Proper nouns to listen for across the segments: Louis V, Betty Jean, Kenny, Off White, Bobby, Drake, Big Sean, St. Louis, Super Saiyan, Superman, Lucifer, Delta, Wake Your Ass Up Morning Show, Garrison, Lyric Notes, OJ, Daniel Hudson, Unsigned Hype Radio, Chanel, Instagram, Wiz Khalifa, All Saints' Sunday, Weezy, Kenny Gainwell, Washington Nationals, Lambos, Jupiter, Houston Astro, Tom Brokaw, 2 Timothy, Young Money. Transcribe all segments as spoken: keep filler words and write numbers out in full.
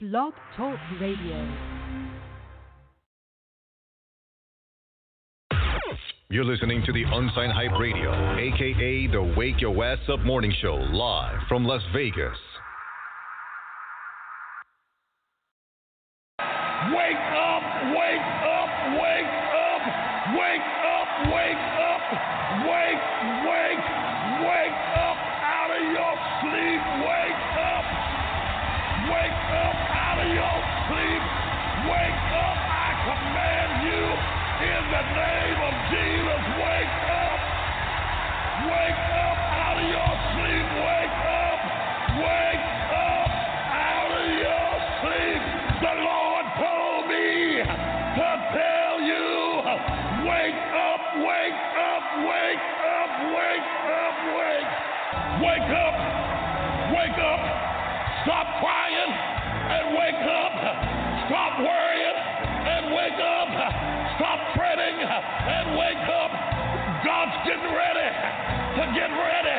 Blog Talk Radio. You're listening to the Unsigned Hype Radio, a k a the Wake Your Ass Up Morning Show, live from Las Vegas. Wake up, wake up, wake up, wake up, wake up, wake, wake, wake up out of your sleep, wake up, wake up out of your sleep, wake up, I command you in the name of Jesus, wake up, wake up out of your sleep, wake up, wake up out of your sleep, the Lord to tell you, wake up, wake up, wake up, wake up, wake. Wake up, wake up, stop crying and wake up, stop worrying and wake up, stop fretting and wake up. God's getting ready to get ready,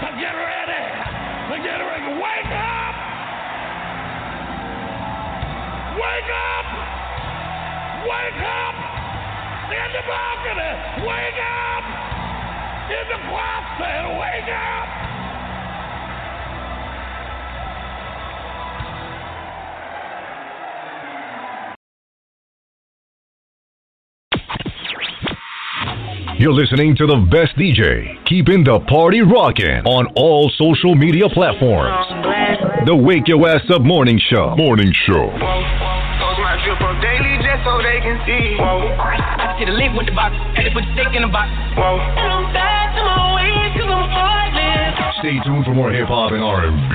to get ready, to get ready. Wake up! Wake up! Wake up in the balcony. Wake up in the closet. Wake up. You're listening to the best D J, keeping the party rocking on all social media platforms. The Wake Your Ass Up Morning Show. Morning Show. Daily just so they can see. Whoa. I see the link with the box. Had to put the stick in the box. Whoa. And I'm back to my ways cause I'm falling. Stay tuned for more hip-hop and R and B.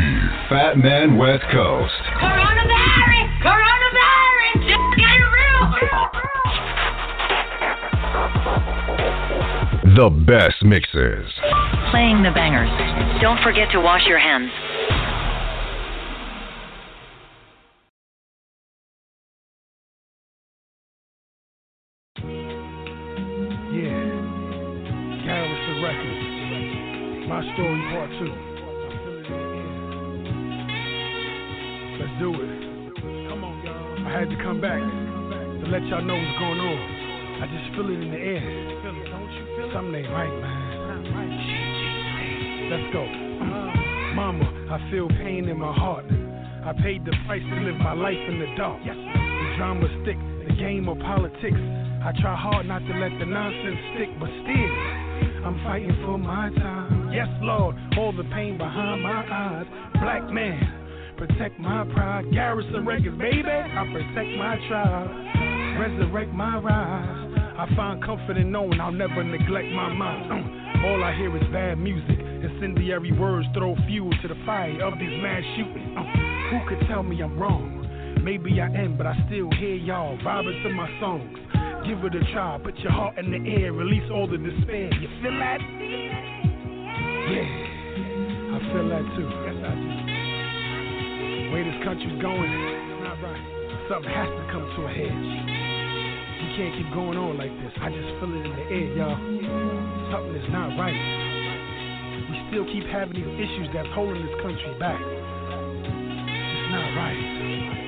Fat Man West Coast. Coronavirus! Coronavirus! Just get real! The best mixes. Playing the bangers. Don't forget to wash your hands. My story part two. Let's do it. Come on, y'all. I had to come back to let y'all know what's going on. I just feel it in the air. Something ain't right, man. Let's go. Mama, I feel pain in my heart. I paid the price to live my life in the dark. The drama's thick, the game of politics. I try hard not to let the nonsense stick, but still. I'm fighting for my time. Yes, Lord, all the pain behind my eyes. Black man, protect my pride. Garrison Records, baby, I protect my tribe. Resurrect my rise. I find comfort in knowing I'll never neglect my mind. All I hear is bad music. Incendiary words throw fuel to the fire of these mass shootings. Who could tell me I'm wrong? Maybe I am, but I still hear y'all vibing to my songs. Give it a try, put your heart in the air, release all the despair. You feel that? Yeah, I feel that too. Yes, I do. The way this country's going, not right. Something has to come to a head. You can't keep going on like this. I just feel it in the air, y'all. Something is not right. We still keep having these issues that's holding this country back. It's not right.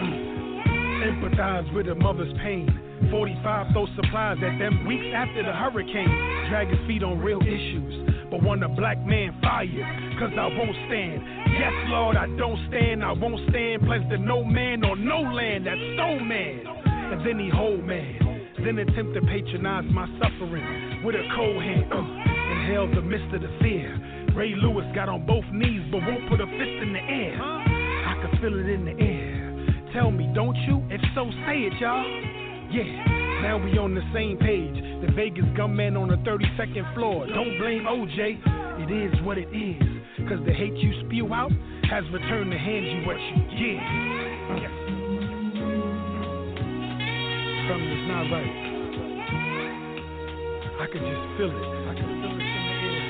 Mm. Empathize with a mother's pain. forty-five throw supplies at them weeks after the hurricane. Drag his feet on real issues, but want a black man fired, cause I won't stand. Yes, Lord, I don't stand, I won't stand. Pledge to no man or no land, that stone man. And then he hold man, then attempt to patronize my suffering with a cold hand. Uh, inhale the mist of the fear. Ray Lewis got on both knees, but won't put a fist in the air. I can feel it in the air. Tell me, don't you? If so, say it, y'all. Yeah, now we on the same page. The Vegas gunman on the thirty-second floor. Don't blame O J. It is what it is. Cause the hate you spew out has returned to hand you what you give. Yes. Something is not right. I can just feel it. I can feel it in the air.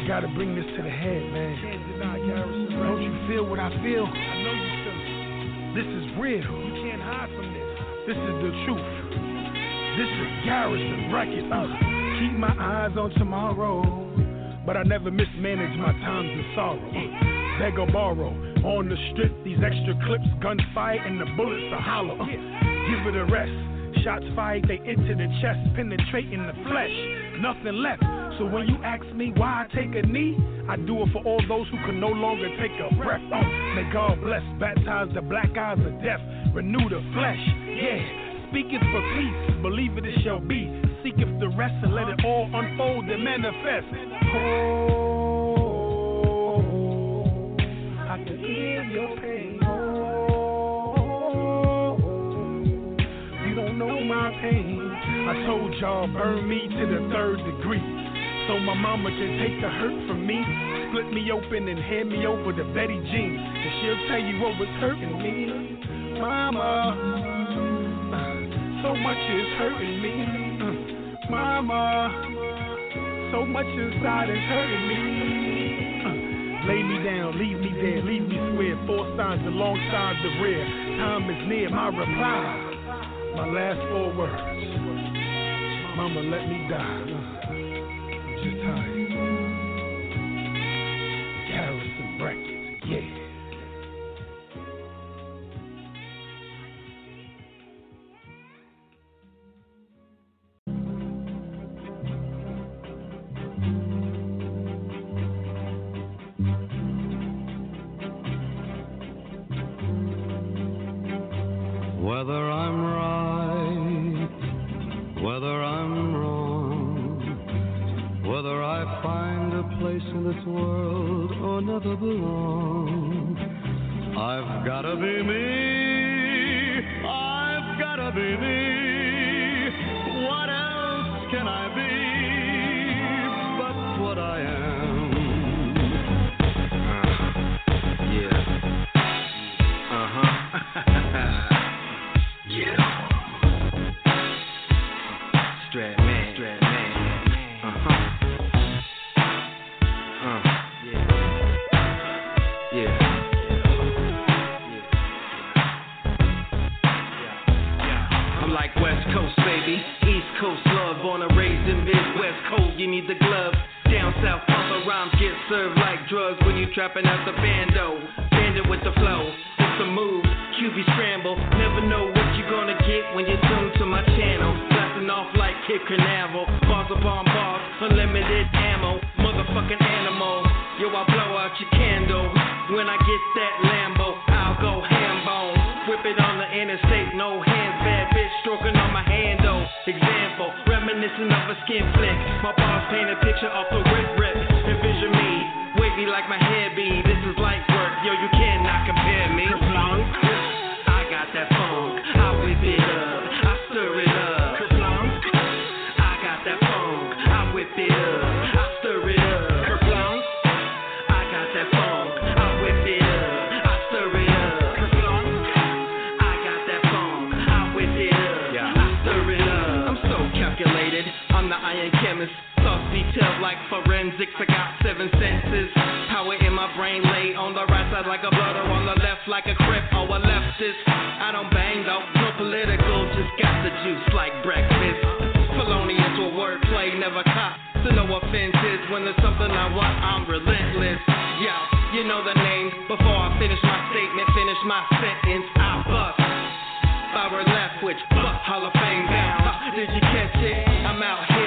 You gotta bring this to the head, man. Can't deny, Garrison. Don't you feel what I feel? I know you feel it. This is real. You can't hide from this. This is the truth. This is Garrison Records. Uh, keep my eyes on tomorrow, but I never mismanage my times of sorrow. Beg or borrow, on the strip, these extra clips, gunfire, and the bullets are hollow. Uh, give it a rest. Shots fired, they into the chest, penetrating the flesh. Nothing left. So when you ask me why I take a knee, I do it for all those who can no longer take a breath. Uh, may God bless, baptize the black eyes of death, renew the flesh. Yeah, speak it for peace, believe it, it shall be. Seek it the rest and let it all unfold and manifest. Oh. I can feel your pain. Oh, you don't know my pain. I told y'all burn me to the third degree, so my mama can take the hurt from me. Split me open and hand me over to Betty Jean, and she'll tell you what was hurting me. Mama, so much is hurting me. Mama, so much inside is hurting me. Lay me down, leave me there, leave me square. Four sides alongside the rear. Time is near, my reply. My last four words. Mama, let me die. I'm just tired. Garrison brackets, yeah. Whether I'm right, whether I'm wrong, whether I find a place in this world or never belong, I've gotta be me, I've gotta be me, what else can I be but what I am? Uh, yeah, uh-huh. You need the glove. Down south, all the rhymes get served like drugs when you trapping out the bando. Bend it with the flow. It's a move. Q B scramble. Never know what you're gonna get when you tune to my channel. Blasting off like Kid Canaveral. Bars upon bars. Unlimited ammo. Motherfucking animal. Yo, I blow out your candle. When I get that Lambo, I'll go ham bone. Whip it on the interstate. No hands, bad bitch stroking on my handle. Example. Reminiscent of a skin flick. My boss paint a picture off the rip rip. Envision me, wavy like my hair be. This is light work, yo, you cannot compare me. I got that funk, I whip it up, I stir it up. I got that funk, I whip it up, I stir it up. I got that funk, I whip it up, I stir it up. I got that funk, I whip it up, I stir it up. I'm so calculated, I'm the iron chemist. Detailed like forensics, I got seven senses. Power in my brain lay on the right side like a brother, on the left like a crip or a leftist. I don't bang though, no political, just got the juice like breakfast. Felonious or wordplay, never cop, so no offenses. When there's something I want, I'm relentless. Yo, you know the name. Before I finish my statement, finish my sentence, I bust. Power left, which fuck Hall of Fame bound. Did you catch it? I'm out here.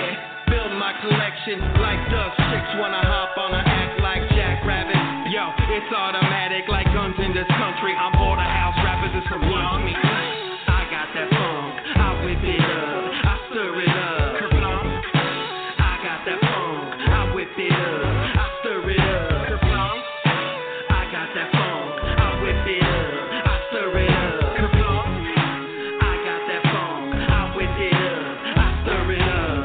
My collection like dust chicks when I hop on a act like jackrabbits. Yo, it's automatic like guns in this country. I'm all the house rappers, it's some blood on me. I got that funk, I whip it up, I stir it up. I got that funk, I whip it up, I stir it up. I got that funk, I whip it up, I stir it up. I got that funk, I whip it up, I stir it up.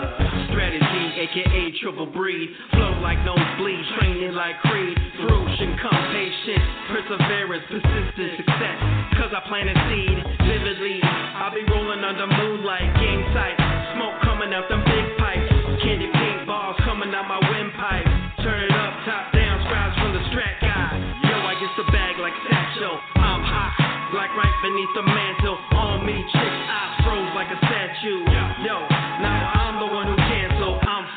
A K A triple breed, flow like nosebleed, training like Creed, fruition, come patient, perseverance, persistent success, cause I plant a seed, vividly, I'll be rolling under moonlight, game tight, smoke coming out them big pipes, candy paint balls coming out my windpipe, turn it up, top down, sprouts from the strat guy, yo I get the bag like Satchel, I'm hot, like right beneath the mantle, on me chicks, eyes froze like a statue, yo, now I'm the one who cancel.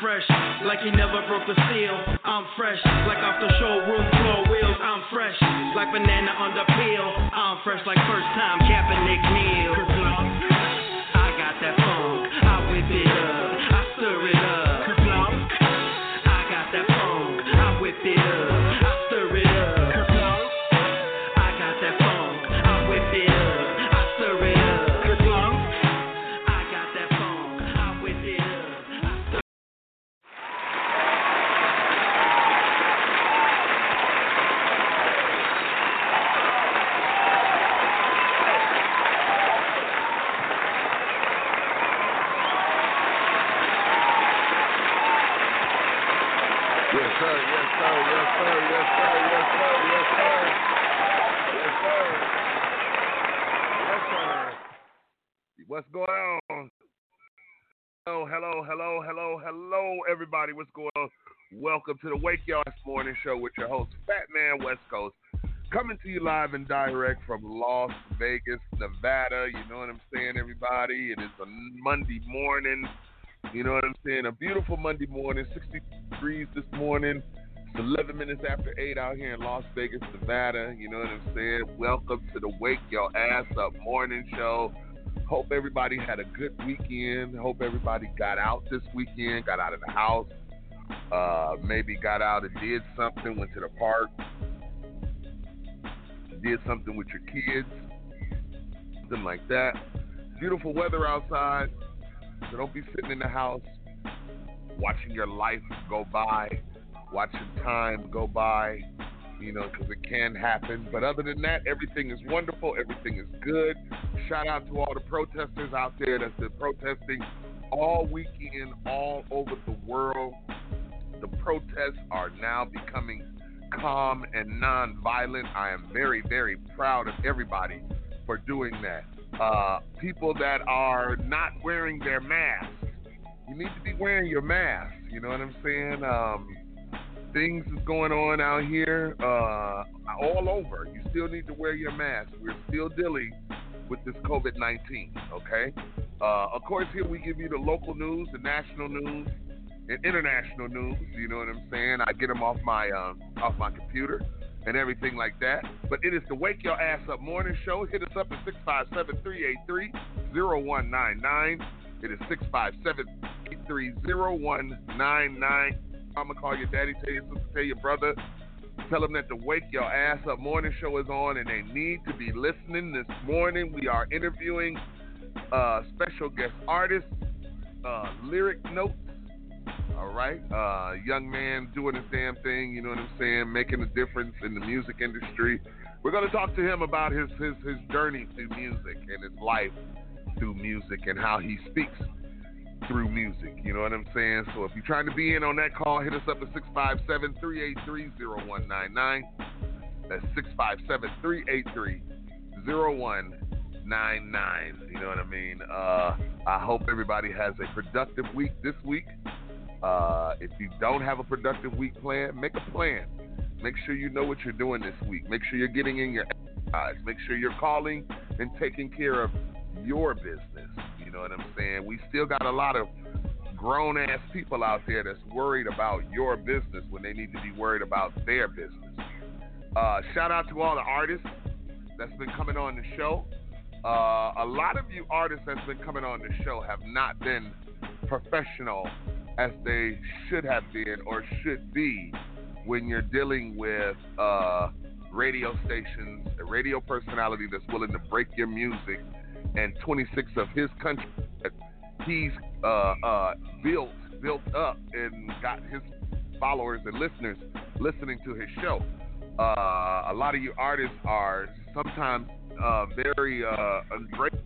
Fresh, like he never broke the seal. I'm fresh, like off the showroom floor wheels. I'm fresh, like banana under peel. I'm fresh like first time Kaepernick meal. I got that funk, I whip it up, I stir it up. I got that funk, I whip it up, I stir it up. I got that funk, I whip it up, I stir it up. I got that funk, I whip it up, I stir it up. What's going on? Hello, hello, hello, hello, hello, everybody. What's going on? Welcome to the Wake Your Ass Morning Show with your host, Fat Man West Coast. Coming to you live and direct from Las Vegas, Nevada. You know what I'm saying, everybody? It is a Monday morning. You know what I'm saying? A beautiful Monday morning, sixty degrees this morning. It's eleven minutes after eight out here in Las Vegas, Nevada. You know what I'm saying? Welcome to the Wake Your Ass Up Morning Show. Hope everybody had a good weekend. Hope everybody got out this weekend, got out of the house, uh, maybe got out and did something, went to the park, did something with your kids, something like that. Beautiful weather outside, so don't be sitting in the house watching your life go by, watching time go by, you know, because it can happen. But other than that, everything is wonderful. Everything is good. Shout out to all the protesters out there that's been protesting all weekend all over the world. The protests are now becoming calm and non-violent. I am very, very proud of everybody for doing that. Uh, people that are not wearing their masks, you need to be wearing your mask. You know what I'm saying? Um... Things is going on out here uh, all over. You still need to wear your mask. We're still dealing with this covid nineteen, okay? Uh, of course, here we give you the local news, the national news, and international news. You know what I'm saying? I get them off my, um, off my computer and everything like that. But it is the Wake Your Ass Up Morning Show. Hit us up at six five seven, three eight three, zero one nine nine. It is six five seven, three eight three, zero one nine nine. I'm gonna call your daddy, tell your sister, tell your brother, tell them that the Wake Your Ass Up Morning Show is on and they need to be listening this morning. We are interviewing uh, special guest artists, uh, Lyric Notes, all right? Uh, young man doing his damn thing, you know what I'm saying, making a difference in the music industry. We're gonna talk to him about his, his, his journey through music and his life through music and how he speaks through music, you know what I'm saying? So if you're trying to be in on that call, hit us up at six five seven, three eight three, zero one nine nine. That's six five seven, three eight three, zero one nine nine. You know what I mean? Uh, I hope everybody has a productive week this week. Uh, if you don't have a productive week plan, make a plan. Make sure you know what you're doing this week. Make sure you're getting in your exercise. Make sure you're calling and taking care of your business. You know what I'm saying? We still got a lot of grown-ass people out there that's worried about your business when they need to be worried about their business. Uh, shout out to all the artists that's been coming on the show. Uh, a lot of you artists that's been coming on the show have not been professional as they should have been or should be when you're dealing with uh, radio stations, a radio personality that's willing to break your music, and twenty-six of his country that he's uh, uh, built built up and got his followers and listeners listening to his show. Uh, a lot of you artists are sometimes uh, very uh, ungrateful.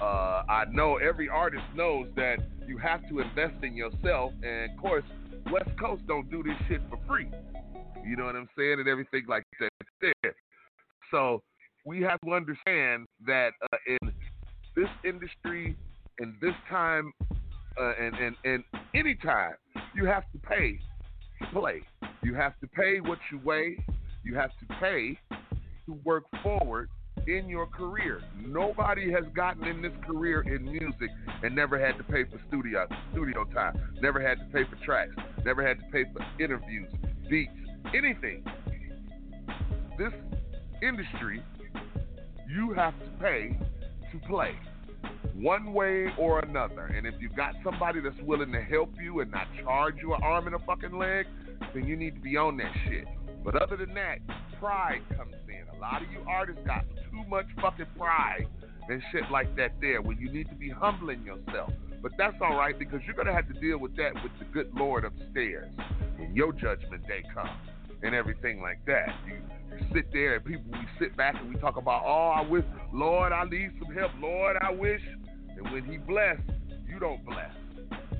Uh, I know every artist knows that you have to invest in yourself, and of course, West Coast don't do this shit for free. You know what I'm saying? And everything like that there. So we have to understand that uh, in this industry, in this time, uh, and, and, and any time, you have to pay to play. You have to pay what you weigh. You have to pay to work forward in your career. Nobody has gotten in this career in music and never had to pay for studio, studio time, never had to pay for tracks, never had to pay for interviews, beats, anything. This industry, you have to pay to play one way or another. And if you got somebody that's willing to help you and not charge you an arm and a fucking leg, then you need to be on that shit. But other than that, pride comes in. A lot of you artists got too much fucking pride and shit like that there, where you need to be humbling yourself. But that's all right, because you're going to have to deal with that with the good Lord upstairs when your judgment day comes and everything like that. You, you sit there and people, we sit back and we talk about, oh, I wish, Lord, I need some help. Lord, I wish. And when he blessed, you don't bless.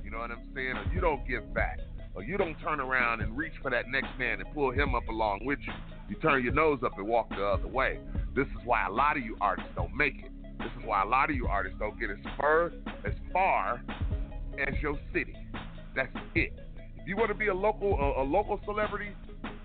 You know what I'm saying? Or you don't give back. Or you don't turn around and reach for that next man and pull him up along with you. You turn your nose up and walk the other way. This is why a lot of you artists don't make it. This is why a lot of you artists don't get as far, as far as your city. That's it. If you want to be a local a, a local celebrity,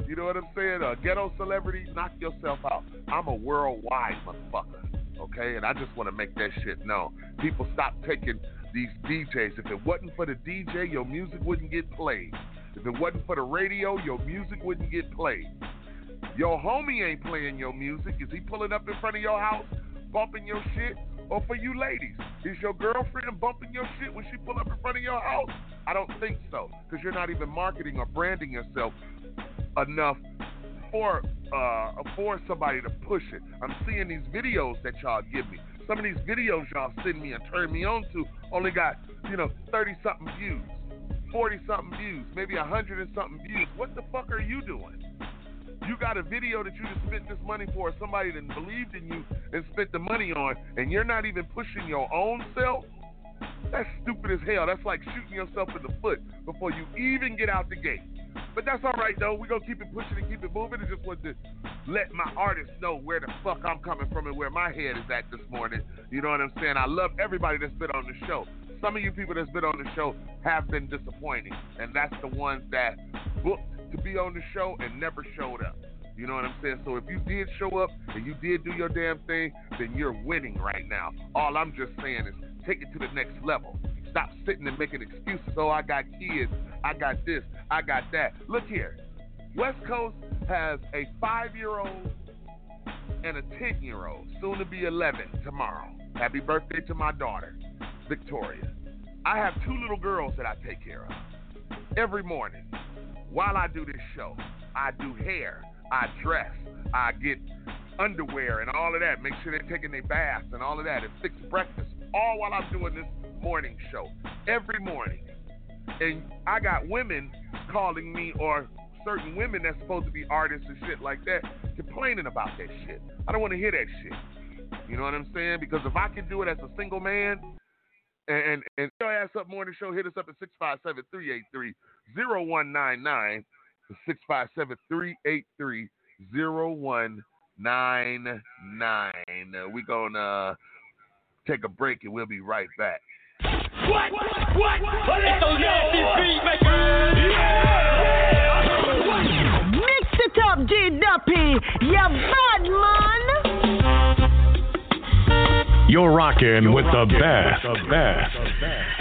you know what I'm saying, a ghetto celebrity, knock yourself out. I'm a worldwide motherfucker, okay? And I just want to make that shit known. People stop taking these D Js. If it wasn't for the D J, your music wouldn't get played. If it wasn't for the radio, your music wouldn't get played. Your homie ain't playing your music. Is he pulling up in front of your house, bumping your shit? Or for you ladies, is your girlfriend bumping your shit when she pull up in front of your house? I don't think so, because you're not even marketing or branding yourself enough for uh, for somebody to push it. I'm seeing these videos that y'all give me. Some of these videos y'all send me and turn me on to only got, you know, thirty-something views, forty-something views, maybe one hundred and something views. What the fuck are you doing? You got a video that you just spent this money for, somebody that believed in you and spent the money on, and you're not even pushing your own self? That's stupid as hell. That's like shooting yourself in the foot before you even get out the gate. But that's all right, though. We're going to keep it pushing and keep it moving. I just want to let my artists know where the fuck I'm coming from and where my head is at this morning. You know what I'm saying? I love everybody that's been on the show. Some of you people that's been on the show have been disappointing, and that's the ones that booked to be on the show and never showed up. You know what I'm saying? So if you did show up and you did do your damn thing, then you're winning right now. All I'm just saying is take it to the next level. Stop sitting and making excuses. Oh, I got kids. I got this. I got that. Look here. West Coast has a five-year-old and a ten-year-old, soon to be eleven tomorrow. Happy birthday to my daughter, Victoria. I have two little girls that I take care of. Every morning, while I do this show, I do hair, I dress, I get underwear and all of that, make sure they're taking their baths and all of that, and fix breakfast, all while I'm doing this morning show, every morning. And I got women calling me, or certain women that's supposed to be artists and shit like that, complaining about that shit. I don't want to hear that shit. You know what I'm saying? Because if I can do it as a single man, and and your ass up morning show, hit us up at six five seven, three eight three, zero one nine nine, six five seven, three eight three, zero one nine nine. Uh, we gonna take a break and we'll be right back. What? What? What? What? It's those nasty beat makers. Yeah! Mix it up, G W, you bad man. You're rocking You're with, rockin the best, with the best, the best.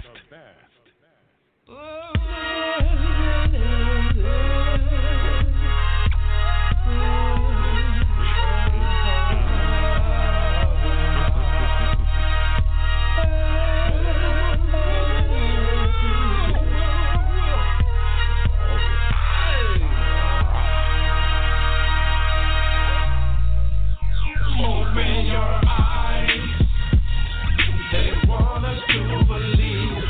Open your eyes, they want us to believe.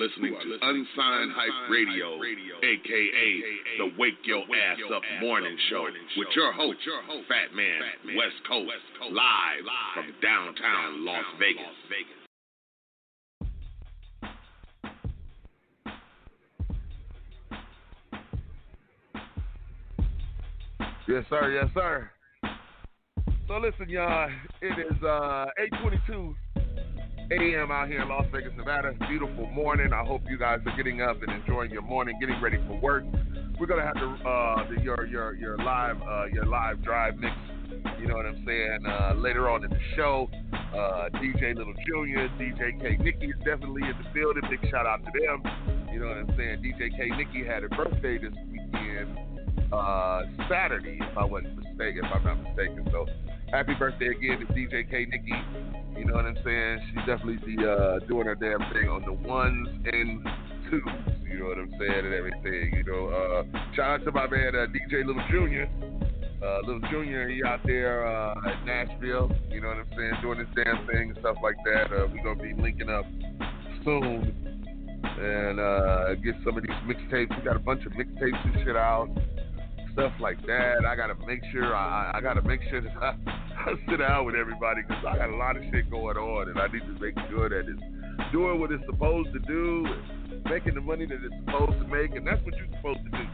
listening to Unsigned Hype Radio, a k a the Wake Your Ass Up Morning Show, with your host, Fat Man West Coast, live from downtown Las Vegas. Yes, sir. Yes, sir. So listen, y'all, it is uh, eight twenty-two a.m. out here in Las Vegas, Nevada. Beautiful morning. I hope you guys are getting up and enjoying your morning, getting ready for work. We're gonna have to, uh, the, your your your live uh, your live drive mix. You know what I'm saying? Uh, later on in the show, uh, D J Little Junior, D J K Nikki is definitely in the building. Big shout out to them. You know what I'm saying? D J K Nikki had a birthday this weekend, uh, Saturday, if I wasn't mistaken, if I'm not mistaken. So happy birthday again to D J K Nikki. You know what I'm saying? She's definitely the, uh, doing her damn thing on the ones and twos. You know what I'm saying? And everything. You know, uh, shout out to my man uh, D J Little Junior. Uh, Little Junior, he out there uh, at Nashville. You know what I'm saying? Doing his damn thing and stuff like that. Uh, we're gonna be linking up soon and uh, get some of these mixtapes. We got a bunch of mixtapes and shit out. Stuff like that. I gotta make sure I, I gotta make sure that I, I sit down with everybody because I got a lot of shit going on and I need to make sure that it's doing what it's supposed to do, and making the money that it's supposed to make, and that's what you're supposed to do.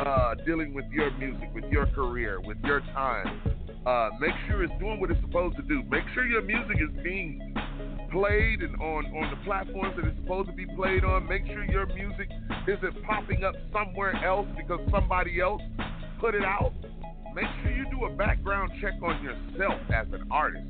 Uh, dealing with your music, with your career, with your time. Uh, make sure it's doing what it's supposed to do. Make sure your music is being played and on, on the platforms that it's supposed to be played on. Make sure your music isn't popping up somewhere else because somebody else put it out. Make sure you do a background check on yourself as an artist.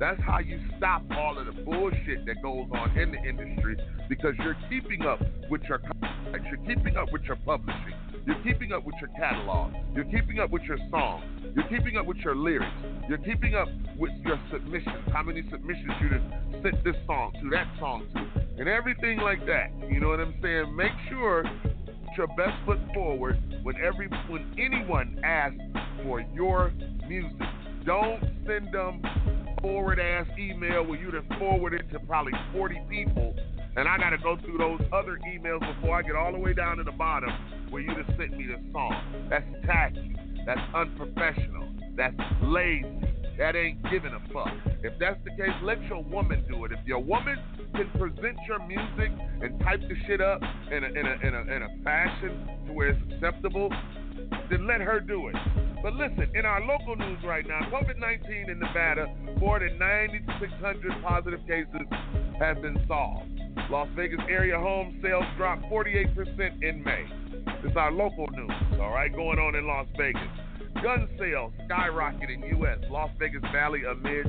That's how you stop all of the bullshit that goes on in the industry, because you're keeping up with your contracts, you're keeping up with your publishing, you're keeping up with your catalog, you're keeping up with your songs, you're keeping up with your lyrics, you're keeping up with your submissions, how many submissions you done sent this song to, that song to, and everything like that. You know what I'm saying? Make sure your best foot forward when every when anyone asks for your music. Don't send them forward ass email where you done forward it to probably forty people and I gotta go through those other emails before I get all the way down to the bottom where you done sent me the song. That's tacky. That's unprofessional. That's lazy. That ain't giving a fuck. If that's the case, let your woman do it. If your woman can present your music and type the shit up in a, in a, in a, in a fashion to where it's acceptable, then let her do it. But listen, in our local news right now, COVID nineteen in Nevada, more than nine thousand six hundred positive cases have been solved. Las Vegas area home sales dropped forty-eight percent in May. It's our local news, all right, going on in Las Vegas. Gun sales skyrocket in U S Las Vegas Valley amid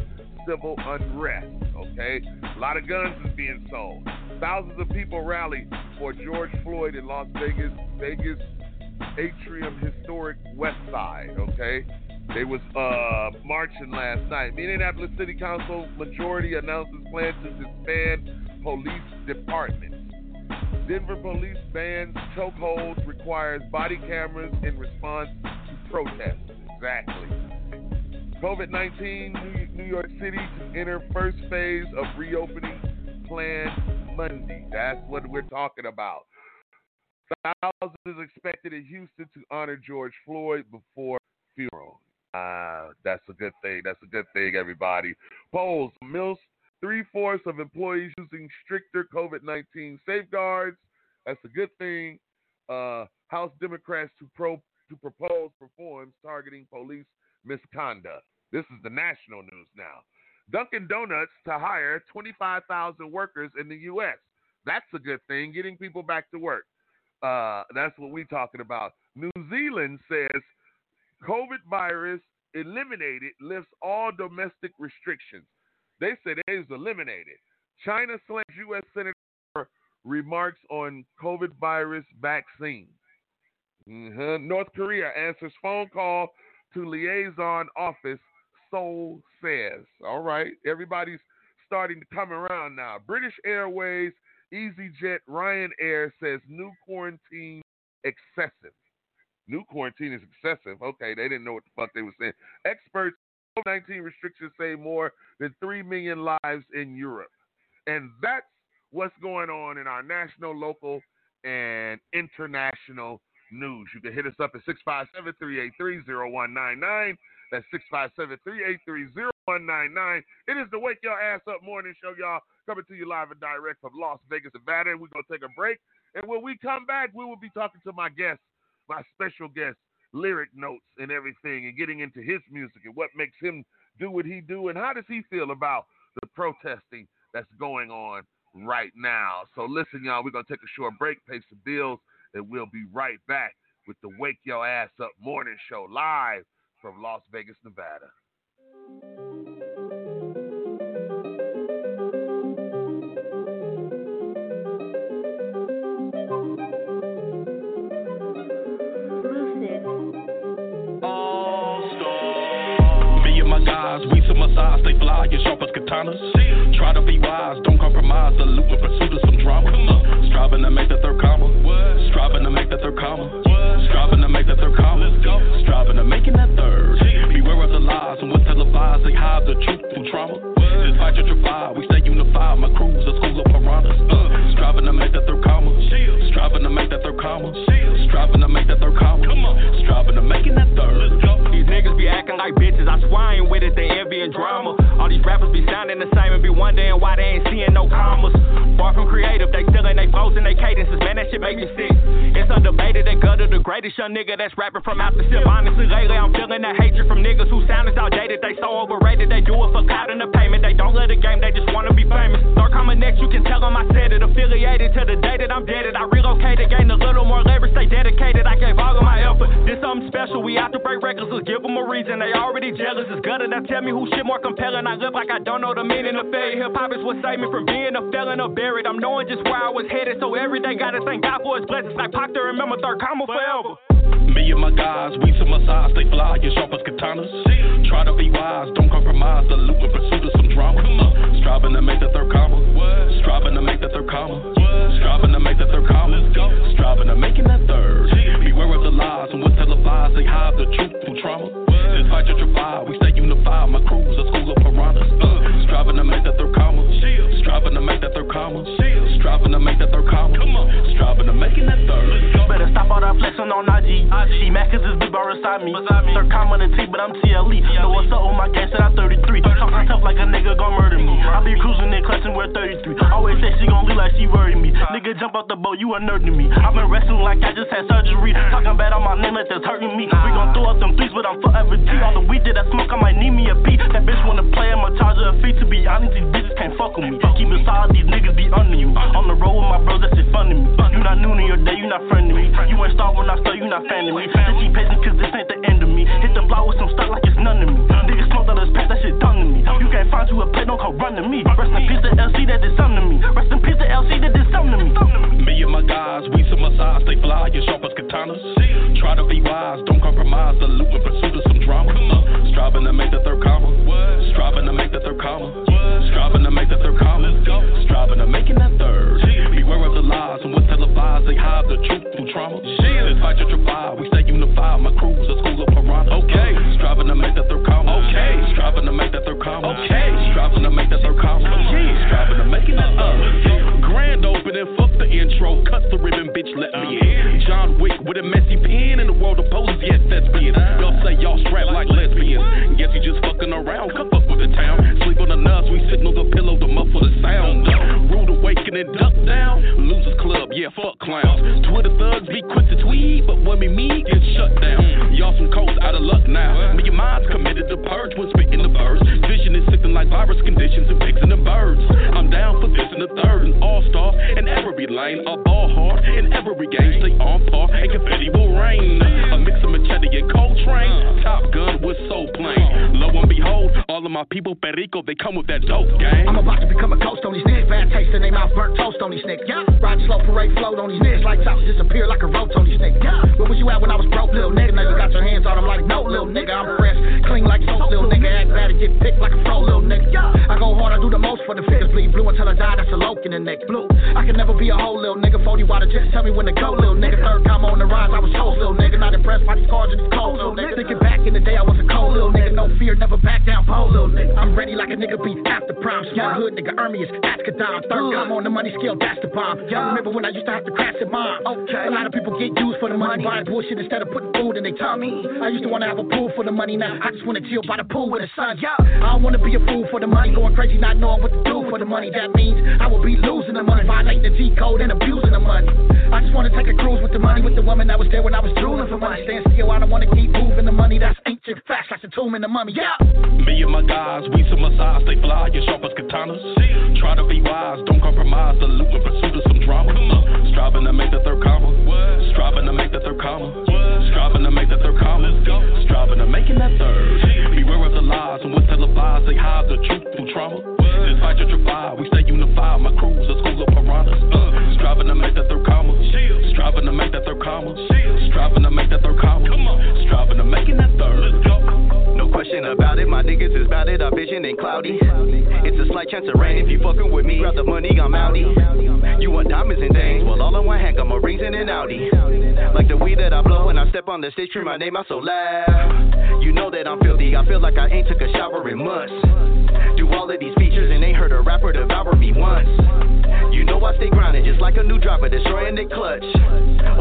civil unrest, okay? A lot of guns is being sold. Thousands of people rally for George Floyd in Las Vegas, Vegas Atrium Historic West Side, okay? They was uh, marching last night. The Indianapolis City Council majority announces plans to disband police departments. Denver police bans chokeholds, requires body cameras in response protests. Exactly. COVID nineteen, New York City to enter first phase of reopening planned Monday. That's what we're talking about. Thousands expected in Houston to honor George Floyd before funeral. Uh, that's a good thing. That's a good thing, everybody. Polls. Mills, three-fourths of employees using stricter COVID nineteen safeguards. That's a good thing. Uh, House Democrats to pro to propose reforms targeting police misconduct. This is the national news now. Dunkin' Donuts to hire twenty-five thousand workers in the U S That's a good thing, getting people back to work. Uh, that's what we're talking about. New Zealand says COVID virus eliminated, lifts all domestic restrictions. They said it was eliminated. China slams U S Senator remarks on COVID virus vaccine. Uh-huh. North Korea answers phone call to liaison office, Seoul says. All right. Everybody's starting to come around now. British Airways, EasyJet, Ryanair says new quarantine excessive. New quarantine is excessive. Okay. They didn't know what the fuck they were saying. Experts, COVID nineteen restrictions say more than three million lives in Europe. And that's what's going on in our national, local, and international news. You can hit us up at six five seven, three eight three, zero one nine nine. That's six five seven, three eight three, zero one nine nine. It is the Wake Your Ass Up Morning Show, y'all. Coming to you live and direct from Las Vegas, Nevada. And we're going to take a break. And when we come back, we will be talking to my guest, my special guest, Lyric Notes, and everything, and getting into his music and what makes him do what he do and how does he feel about the protesting that's going on right now. So listen, y'all, we're going to take a short break, pay some bills, and we'll be right back with the Wake Your Ass Up Morning Show live from Las Vegas, Nevada. We to my size, stay fly and sharp as katanas. Try to be wise, don't compromise. The loop in pursuit of some drama. Striving to make the third comma. Striving to make the third comma. Striving to make the third comma. Striving to making that third. Beware of the lies and what's televised. They hide the truth from trauma. Despite your tribe, we stay unified. My crew's a school of piranhas. Uh, striving to make the third comma. Striving to make that third comma. Striving to make that third comma. Striving to making that third. These niggas be acting like bitches. I swear I ain't with it. They envy and drama. All these rappers be sounding the same and be wondering why they ain't seeing no commas. Far from creative, they still in they flows and they cadences. Man, that shit make me sick. It's undebated, they gutter the greatest young nigga that's rapping from out the ship. Honestly, lately I'm feeling that hatred from niggas who sound is outdated. They so overrated, they do it for clout and the payment. They don't love the game, they just wanna be famous. Third comma next, you can tell them I said it. Affiliated to the day that I'm deaded. I relocated, gained a little more leverage, stay dedicated. I gave all of my effort. This something special, we out to break records. Let's give them a reason. They already jealous, it's gutter that's tell me who shit more compelling. I live like I don't know the meaning of failure. Hip-hop is what saved me from being a felon or buried. I'm knowing just where I was headed, so every day gotta thank God for his blessings. Like Pac to remember third comma forever. Me and my guys, we to my size, stay fly and sharp as katanas. Try to be wise, don't compromise. The loop in pursuit of some drama. Striving to make the third comma. Striving to make the third comma. Striving to make the third comma. Striving to making that third. Beware of the lies and what's televised. They hide the truth from trauma. Despite your tribe, we stay unified. My crew's a school of piranhas. Uh, striving to make that third comma. Striving to make that third comma. Striving to make that third comma. Striving to making that third. Better stop all that flexing on I G. She mad cause this big bar inside me. Third comma and T, but I'm T L E. So what's up with my gang? Said I'm thirty-three. Talking tough like a nigga gon' murder me. I be cruising and clutching, we're thirty-three. Always say she gon' leave like she worried me. Nigga jump out the boat, you a nerd to me. I been wrestling like I just had surgery. Talking bad on my name like that's hurting me. We gon' throw up them threes, but I'm forever G. All the weed that I smoke, I might need me. That bitch wanna play in my charger of feet. To be honest, these bitches can't fuck with me. Keep it solid, these niggas be under you. On the road with my bros, that shit fun to me. You not new to your day, you not friend to me. You ain't start when I start, you not fan to me. Just keep patient cause this ain't the end of me. Hit the block with some stock like it's none to me. Niggas smoke out of his pants, that shit done to me. You can't find you a play, don't come run to me. Rest in peace to L C, that did something to me. Rest in peace to L C, that did something to me. Me and my guys, we to my size, stay fly and sharp as katanas. Try to be wise, don't compromise. The loop in pursuit of some drama. Striving to make the third comma. Striving to make the third comma. Striving to make the third comma. Striving to making that third. Beware of the lies and what's televised. They hide the truth from trauma. Despite your tribe, we stay unified. My crew's a school of piranhas. Okay. Striving to make that third comma. Okay. Striving to make that third comma. Okay. Striving to make that third comma. Striving to making that third. Grand opening, fuck the intro. Cut the ribbon, bitch, let me in. John Wick with a messy pen in the world of poses. Yes, that's being. Y'all say y'all strap like lesbians. Guess you just fucking around. Come up with the town. Sleep on the nuts, we sitting on the pillow to muffle the sound. Rude awakening, duck down. Losers club, yeah, fuck clowns. Twitter thugs be quick to tweet, but when we meet, get shut down. Y'all some coats out of luck now. Me and mine's committed to purge when spitting the birds. Vision is sicking like virus conditions and fixing the birds. I'm down for this and the third and all. All-star in every lane, I ball hard in every game, stay on par, and confetti will rain. A mix of machete and Coltrane, Top Gun was so plain. Lo and behold, all of my people perico, they come with that dope gang. I'm about to become a ghost on these niggas, bad taste in they mouth, burnt toast on these niggas. Yeah. Ride slow, parade float on these niggas, like tops disappear like a roach on these niggas. Yeah. Where was you at when I was broke, little nigga? Now you got your hands on them like no, little nigga. I'm fresh, clean like soap, little nigga. Act bad and get picked like a pro, little nigga. Yeah. I go hard, I do do the most for the figures. Bleed blue until I die, that's a loke in the neck. Blue, I can never be a whole little nigga. forty water, just tell me when to go, little nigga. Third time on the rise, I was cold, little nigga. Not impressed by these cards and these cold, little nigga. Thinking back in the day, I was a cold, little nigga. No fear, never back down, pole, little nigga. I'm ready like a nigga beat after prime. Smart hood nigga, earn me his Ascadon. Third time on the money scale, that's the bomb. I remember when I used to have to crash in mine. Okay. A lot of people get used for the money, buying bullshit instead of putting food in their tummy. I used to want to have a pool for the money, now I just want to chill by the pool with the sun. Yeah. I don't want to be a fool for the money, going crazy not knowing what to do for the money. That means I will be losing the money, violating the G code and abusing the money. I just want to take a cruise with the money, with the woman that was there when I was drooling for money. Stand still, I don't want to keep moving the money. That's ancient facts, that's the tomb in the mummy. Yeah. Me and my guys, we some massage, they fly, you sharp as katanas. See. Try to be wise, don't compromise, dilute and pursue some drama. Striving to make the third comma. What? Striving to make the third comma. What? Striving to make the third comma. Let's go. Striving to making that third. See. Beware of the lies and what's televised. They hide the truth through trauma. What? Despite your divide, we stay unified. My crew's a school of piranhas. Uh. Striving to make that third comma. Shield. Striving to make that third comma. Shield. Striving to make that third comma. Come on. Striving to making that third. Let's go. No question about it. My niggas is about it. Our vision ain't cloudy. It's a slight chance of rain. If you fucking with me, grab the money. I'm outie. You want diamonds and things? Well, all I want hank, I'm a rings and an Audi. Like the weed that I blow when I step on the stage, tree my name out so loud. You know that I'm filthy. I feel like I ain't took a shower in months. Do all of these features and ain't heard a rapper devour me once. You know I stay grinding just like a new driver, destroying the clutch.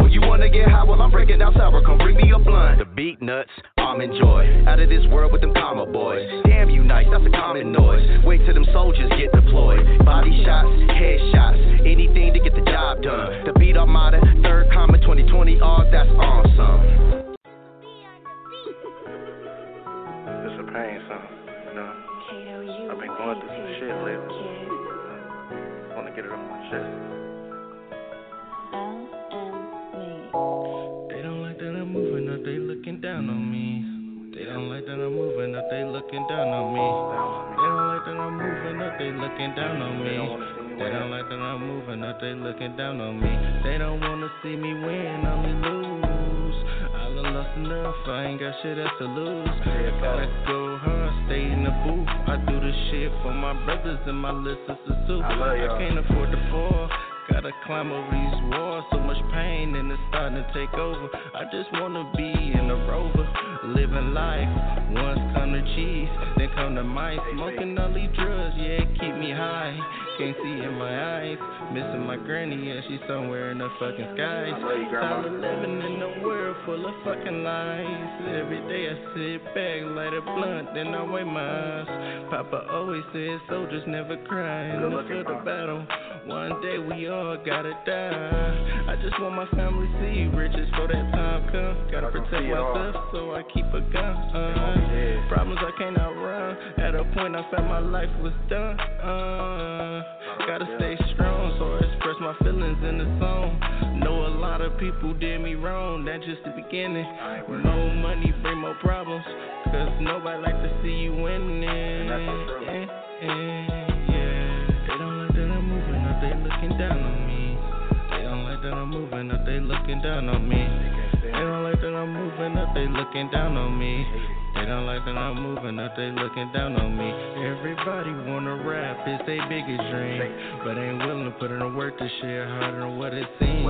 Oh, you wanna get high? Well, I'm breaking down sour. Come bring me a blunt. The beat nuts, I'm enjoyed. Out of this world with them comma boys. Damn you nice, that's a common noise. Wait till them soldiers get deployed. Body shots, head shots, anything to get the job done. The beat armada, third comma, twenty twenty, all that's awesome. This is a pain, son, you know? I've been going through some shit lately. I want to get it off my chest. They don't like that I'm moving up, they looking down on me. They don't like that I'm moving up, they looking down on me. They don't like that I'm moving up, they looking down on me. They don't like that I'm moving up, they looking down on me. They don't wanna see me win, I'ma lose. I done lost enough, I ain't got shit else to lose. I gotta go hard, stay in the booth. I do the shit for my brothers and my listeners to soup. I, I can't afford to fall, gotta climb over these walls. So much pain and it's starting to take over. I just wanna be in a rover, living life. Once come to cheese, then come to mice. Smoking all these drugs, yeah, keep me high. Can't see in my eyes, missing my granny, and she's somewhere in the fucking skies. Tired of living in a world full of fucking lies. Every day I sit back, light a blunt, then I weigh my eyes. Papa always said soldiers never cry in the field of battle. One day we all gotta die. I just want my family to see riches for that time come. Gotta protect myself, so I keep a gun. Uh, problems I can't outrun. At a point I felt my life was done. Uh, Gotta stay strong, so I express my feelings in the song. Know a lot of people did me wrong, that's just the beginning. No money bring more problems, cause nobody like to see you winning. Yeah, yeah, yeah. They don't like that I'm moving up, they looking down on me. They don't like that I'm moving up, they looking down on me. They don't like that I'm moving up, they looking down on me. They don't like that I'm moving up, they looking down on me. Everybody wanna rap, it's their biggest dream. But ain't willing to put in the work to share harder than what it seems.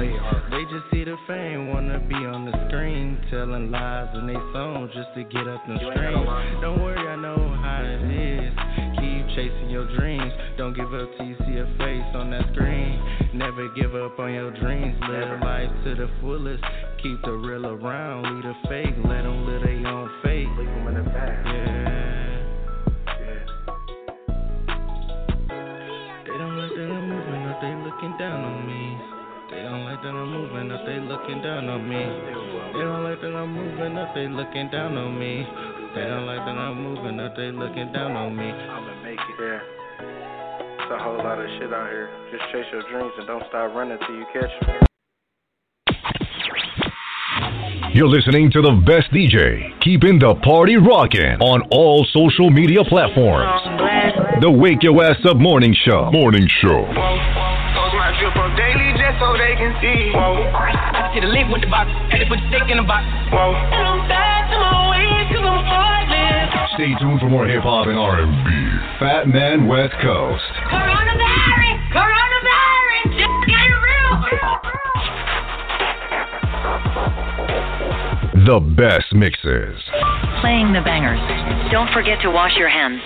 They just see the fame, wanna be on the screen. Telling lies in they songs just to get up them streams. Don't worry, I know how it is. Keep chasing your dreams. Don't give up till you see a face on that screen. Never give up on your dreams. Live life to the fullest. Keep the real around, leave the fake, let them live their own fate. Leave them in the back. Yeah. Yeah. They don't like that I'm moving up, they looking down on me. They don't like that I'm moving up, they looking down on me. They don't like that I'm moving up, they looking down on me. They don't like that I'm moving up, they looking down on me. I'ma make it. Yeah. It's a whole lot of shit out here. Just chase your dreams and don't stop running till you catch them. You're listening to the best D J, keeping the party rocking on all social media platforms. The Wake Your Ass Up Morning Show. Morning Show. Whoa, whoa, my drip up daily just so they can see. Whoa, I see the link with the box, had to put the stick in the box. Whoa, and I'm back to my ways 'cause I'm falling. Stay tuned for more hip-hop and R and B. Fat Man West Coast. Coronavirus! Coronavirus! Just get real! The best mixers. Playing the bangers. Don't forget to wash your hands.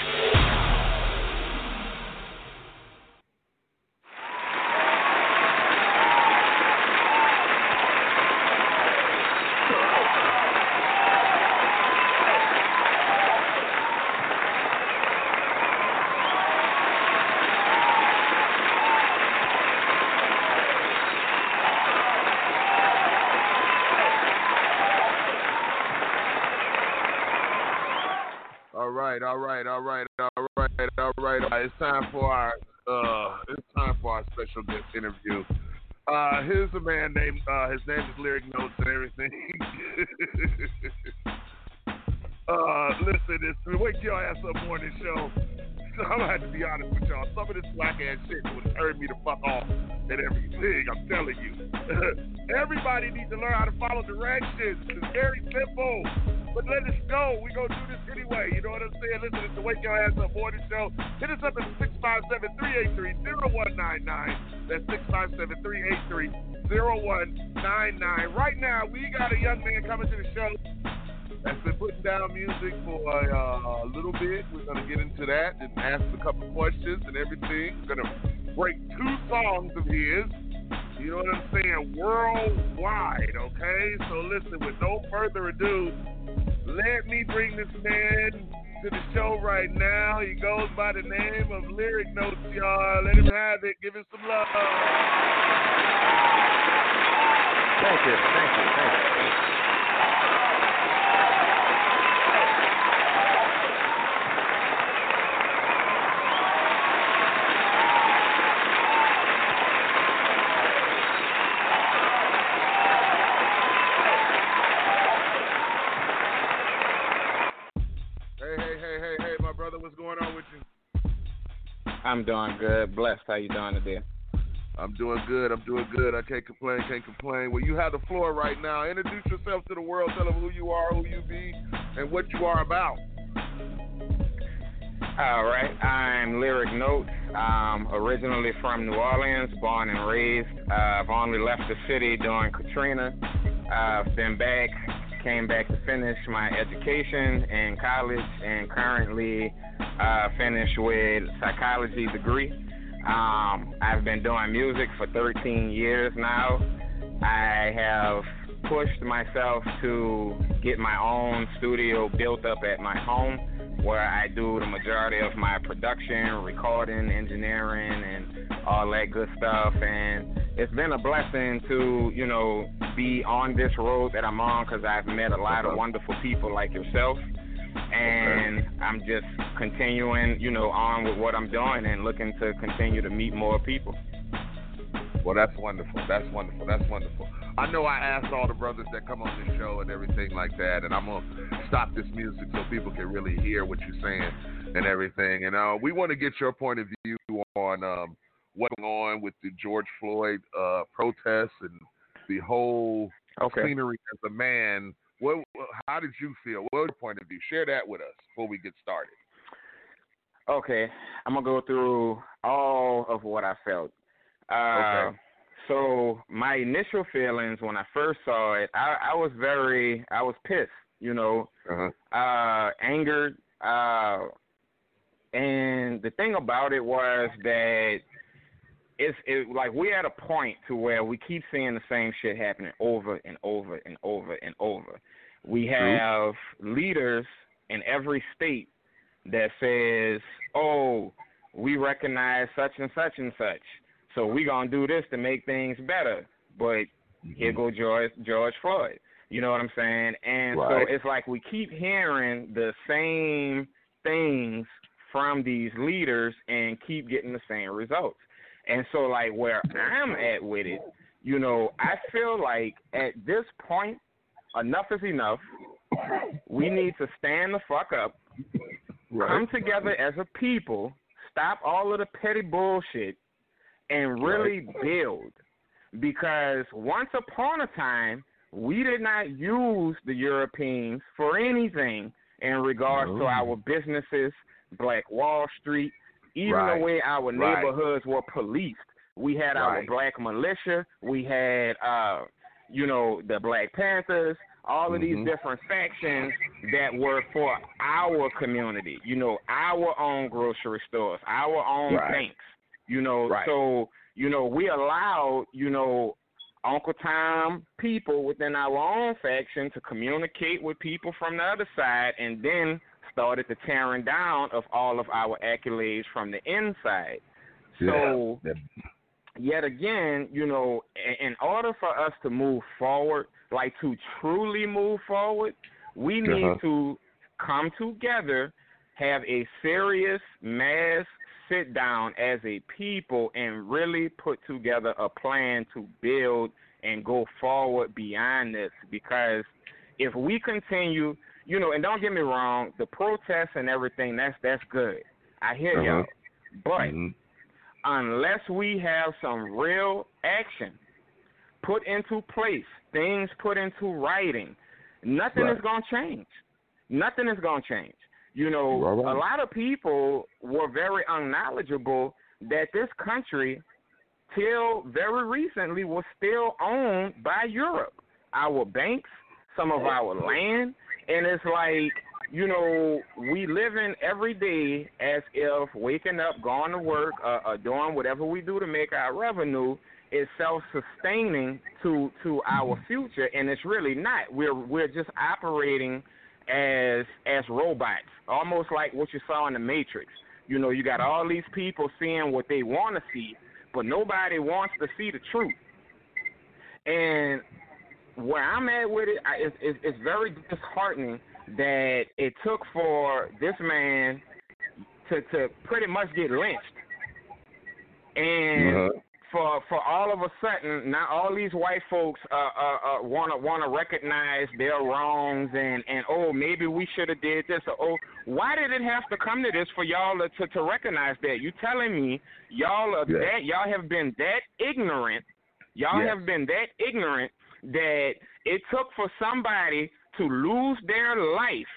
All right, all right, all right, all right, all right. It's time for our uh, it's time for our special guest interview. Uh, here's a man named uh, his name is Lyric Notes and everything. uh, listen, it's the Wake Your Ass Up Morning Show. So I'm gonna have to be honest with y'all. Some of this black ass shit would turn me to fuck off and everything. I'm telling you, everybody needs to learn how to follow directions. It's very simple. But let us go. We're going to do this anyway. You know what I'm saying? Listen, it's the Wake Your Ass Up Morning Show. Hit us up at six five seven, three eight three, zero one nine nine. That's six five seven, three eight three, zero one nine nine. Right now, we got a young man coming to the show that's been putting down music for uh, a little bit. We're going to get into that and ask a couple questions and everything. We're going to break two songs of his. You know what I'm saying? Worldwide, okay? So listen, with no further ado, let me bring this man to the show right now. He goes by the name of Lyric Notes, y'all. Let him have it. Give him some love. Thank you. Thank you. Thank you. Thank you. I'm doing good. Blessed. How you doing today? I'm doing good. I'm doing good. I can't complain. Can't complain. Well, you have the floor right now. Introduce yourself to the world. Tell them who you are, who you be, and what you are about. All right. I'm Lyric Notes. I'm originally from New Orleans, born and raised. Uh, I've only left the city during Katrina. Uh, I've been back, came back to finish my education in college, and currently... Uh, finished with psychology degree. Um, I've been doing music for thirteen years now. I have pushed myself to get my own studio built up at my home where I do the majority of my production, recording, engineering, and all that good stuff. And it's been a blessing to, you know, be on this road that I'm on because I've met a lot of wonderful people like yourself. And I'm just continuing, you know, on with what I'm doing and looking to continue to meet more people. Well, that's wonderful. That's wonderful. That's wonderful. I know I asked all the brothers that come on this show and everything like that, and I'm going to stop this music so people can really hear what you're saying and everything. And uh, we want to get your point of view on um, what's going on with the George Floyd uh, protests and the whole okay. scenery as a man. What, how did you feel? What was your point of view? Share that with us before we get started. Okay. I'm going to go through all of what I felt. Uh, okay. So my initial feelings when I first saw it, I, I was very, I was pissed, you know, uh-huh. uh, angered. Uh, and the thing about it was that It's it, like we're at a point to where we keep seeing the same shit happening over and over and over and over. We have mm-hmm. leaders in every state that says, oh, we recognize such and such and such, so we're going to do this to make things better. But mm-hmm. here go George, George Floyd. You know what I'm saying? And right. so it's like we keep hearing the same things from these leaders and keep getting the same results. And so, like, where I'm at with it, you know, I feel like at this point, enough is enough. We need to stand the fuck up, right. come together as a people, stop all of the petty bullshit, and really right. build. Because once upon a time, we did not use the Europeans for anything in regards Ooh. to our businesses, Black Wall Street, even right. the way our neighborhoods right. were policed. We had right. our black militia. We had, uh, you know, the Black Panthers, all of mm-hmm. these different factions that were for our community, you know, our own grocery stores, our own right. banks, you know. Right. So, you know, we allowed, you know, Uncle Tom people within our own faction to communicate with people from the other side, and then started the tearing down of all of our accolades from the inside. Yeah. So yeah. yet again, you know, in order for us to move forward, like to truly move forward, we need uh-huh. to come together, have a serious mass sit down as a people, and really put together a plan to build and go forward beyond this. Because if we continue, you know, and don't get me wrong, the protests and everything, that's that's good. I hear uh-huh. y'all. But mm-hmm. unless we have some real action put into place, things put into writing, nothing right. is going to change. Nothing is going to change. You know, right. a lot of people were very unknowledgeable that this country, till very recently, was still owned by Europe. Our banks, some of our land, and it's like, you know, we living every day as if waking up, going to work, uh, uh, doing whatever we do to make our revenue is self-sustaining to to our future, and it's really not. We're we're just operating as as robots, almost like what you saw in the Matrix. You know, you got all these people seeing what they want to see, but nobody wants to see the truth. And where I'm at with it, I, it, it it's very disheartening that it took for this man to to pretty much get lynched, and uh-huh. for for all of a sudden, now all these white folks uh, uh, uh, wanna wanna recognize their wrongs, and, and oh, maybe we should have did this, or oh, why did it have to come to this for y'all to to recognize that? You telling me y'all are yeah. that y'all have been that ignorant, y'all yeah. have been that ignorant that it took for somebody to lose their life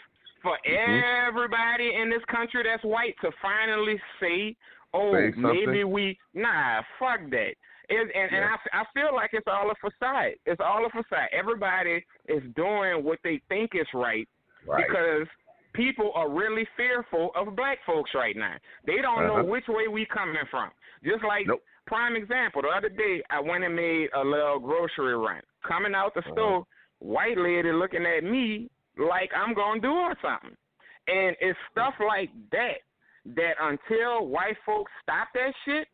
for mm-hmm. everybody in this country that's white to finally say, oh, maybe we, nah, fuck that. It, and yeah. and I, I feel like it's all a facade. It's all a facade. Everybody is doing what they think is right, right. because people are really fearful of black folks right now. They don't uh-huh. know which way we coming from. Just like, nope. prime example, the other day I went and made a little grocery run. Coming out the uh-huh. store, white lady looking at me like I'm going to do or something. And it's stuff like that, that until white folks stop that shit,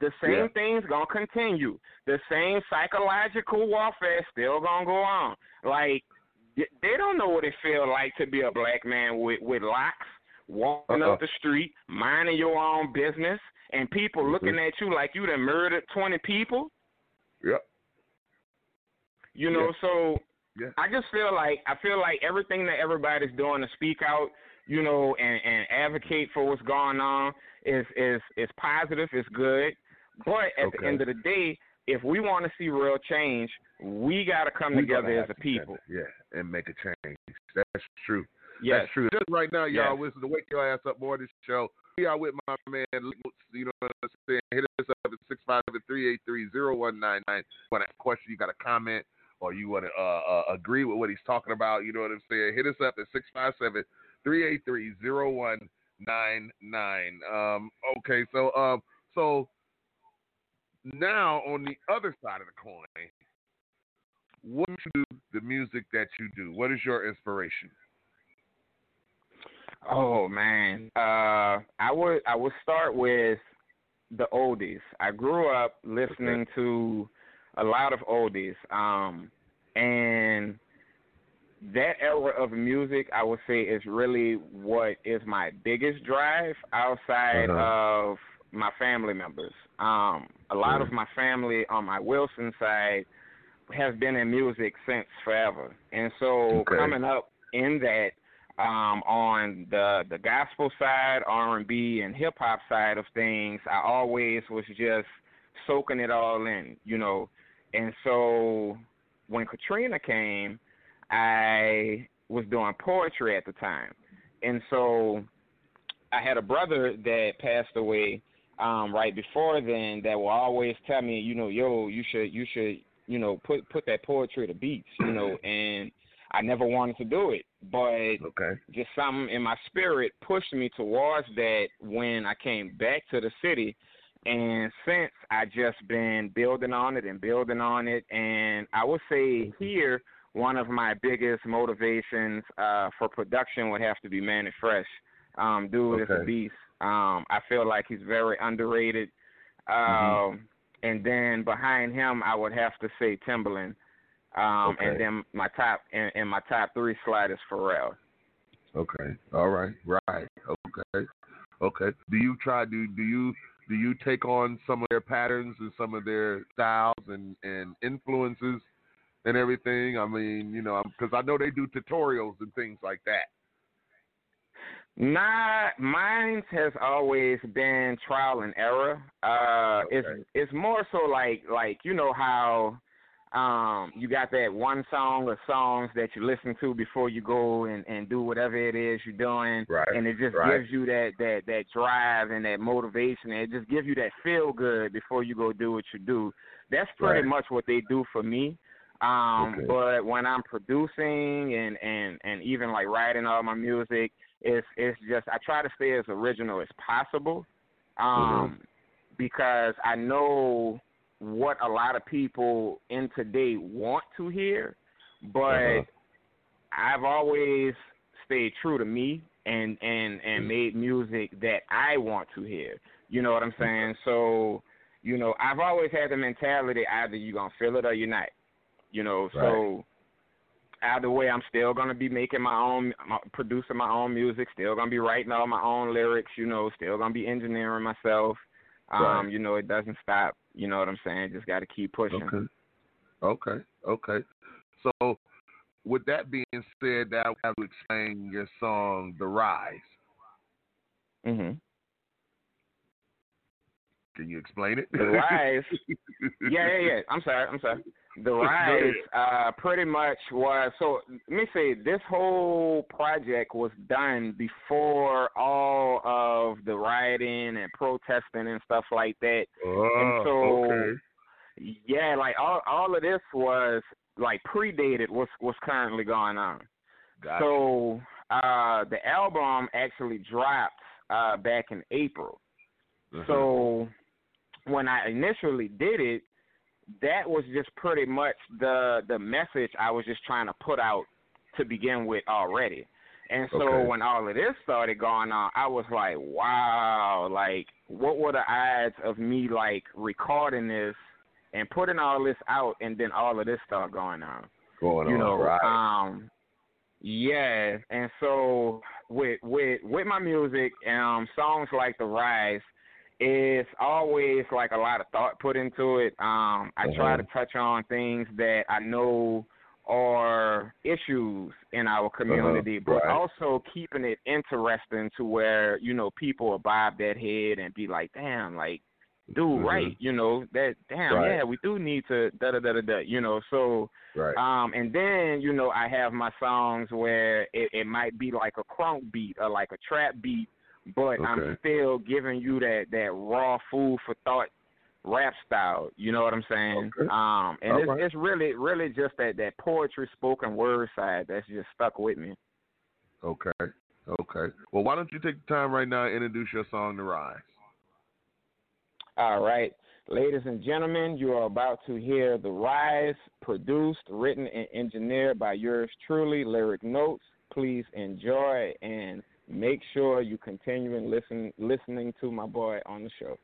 the same yeah. thing's going to continue. The same psychological warfare still going to go on. Like, they don't know what it feels like to be a black man with, with locks, walking uh-uh. up the street, minding your own business, and people mm-hmm. looking at you like you done murdered twenty people. Yep. You know, yeah. so... Yeah. I just feel like I feel like everything that everybody's doing to speak out, you know, and, and advocate for what's going on is is, is positive, it's good. But at okay. the end of the day, if we want to see real change, we got to come we together as a people. Together. Yeah, and make a change. That's true. Yes. That's true. Just right now, y'all, yes. this is the Wake Your Ass Up Morning Show. We are with my man, you know what I'm saying? Hit us up at six five three eight three zero one nine nine. If you want a question, you got a comment, or you want to uh, uh, agree with what he's talking about, you know what I'm saying, hit us up at six five seven three eight three zero one nine nine. Um, okay, so um, so now on the other side of the coin, what do you do, the music that you do? What is your inspiration? Oh, man. Uh, I would I would start with the oldies. I grew up listening okay. to a lot of oldies, um, and that era of music, I would say, is really what is my biggest drive outside uh-huh. of my family members. Um, a lot yeah. of my family on my Wilson side has been in music since forever, and so okay. coming up in that, um, on the the gospel side, R and B, and hip hop side of things, I always was just soaking it all in, you know. And so when Katrina came, I was doing poetry at the time. And so I had a brother that passed away um, right before then that will always tell me, you know, yo, you should, you should, you know, put put that poetry to beats, you know, and I never wanted to do it, but okay. just something in my spirit pushed me towards that when I came back to the city. And since, I just been building on it and building on it. And I would say here, one of my biggest motivations uh, for production would have to be Manny Fresh. Um, dude okay. is a beast. Um, I feel like he's very underrated. Um, mm-hmm. And then behind him, I would have to say Timbaland. Um, okay. And then my top and, and my top three slide is Pharrell. Okay. All right. Right. Okay. Okay. Do you try to do you? Do you take on some of their patterns and some of their styles and, and influences and everything? I mean, you know, because I know they do tutorials and things like that. Nah, mine has always been trial and error. Uh, okay. It's it's more so like, like you know how um, you got that one song or songs that you listen to before you go and, and do whatever it is you're doing. Right. And it just right. gives you that, that, that drive and that motivation. And it just gives you that feel good before you go do what you do. That's pretty right. much what they do for me. Um, okay. But when I'm producing and, and, and even like writing all my music, it's, it's just, I try to stay as original as possible. Um, mm-hmm. because I know what a lot of people in today want to hear, but uh-huh. I've always stayed true to me and, and, and made music that I want to hear. You know what I'm saying? So, you know, I've always had the mentality, either you're going to feel it or you're not, you know, right. so either way, I'm still going to be making my own, producing my own music, still going to be writing all my own lyrics, you know, still going to be engineering myself. Right. Um, you know, it doesn't stop. You know what I'm saying? Just got to keep pushing. Okay. Okay. Okay. So, with that being said, I would have to explain your song, The Rise. Mm-hmm. Can you explain it? The Rise. yeah, yeah, yeah. I'm sorry. I'm sorry. The Rise uh, pretty much was, so let me say, this whole project was done before all of the rioting and protesting and stuff like that. Oh, and so, okay. yeah, like all, all of this was like predated what's, what's currently going on. Gotcha. So uh, the album actually dropped uh, back in April. Mm-hmm. So when I initially did it, that was just pretty much the the message I was just trying to put out to begin with already. And so okay. when all of this started going on, I was like, wow, like what were the odds of me like recording this and putting all this out and then all of this stuff going on? Going you on, know, right. Um, yeah, and so with, with, with my music, um, songs like The Rise, it's always like a lot of thought put into it. Um, I mm-hmm. try to touch on things that I know are issues in our community, uh-huh. but right. also keeping it interesting to where, you know, people will bob that head and be like, damn, like, dude, mm-hmm. right, you know, that, damn, right. yeah, we do need to da-da-da-da-da, you know, so, right. um, and then, you know, I have my songs where it, it might be like a crunk beat or like a trap beat, but okay. I'm still giving you that, that raw food for thought rap style. You know what I'm saying? Okay. Um, and it's, right. it's really, really just that, that poetry spoken word side that's just stuck with me. Okay. Okay. Well, why don't you take the time right now and introduce your song, The Rise? All right. Ladies and gentlemen, you are about to hear The Rise, produced, written, and engineered by yours truly, Lyric Notes. Please enjoy and make sure you continue and listen, listening to my boy on the show.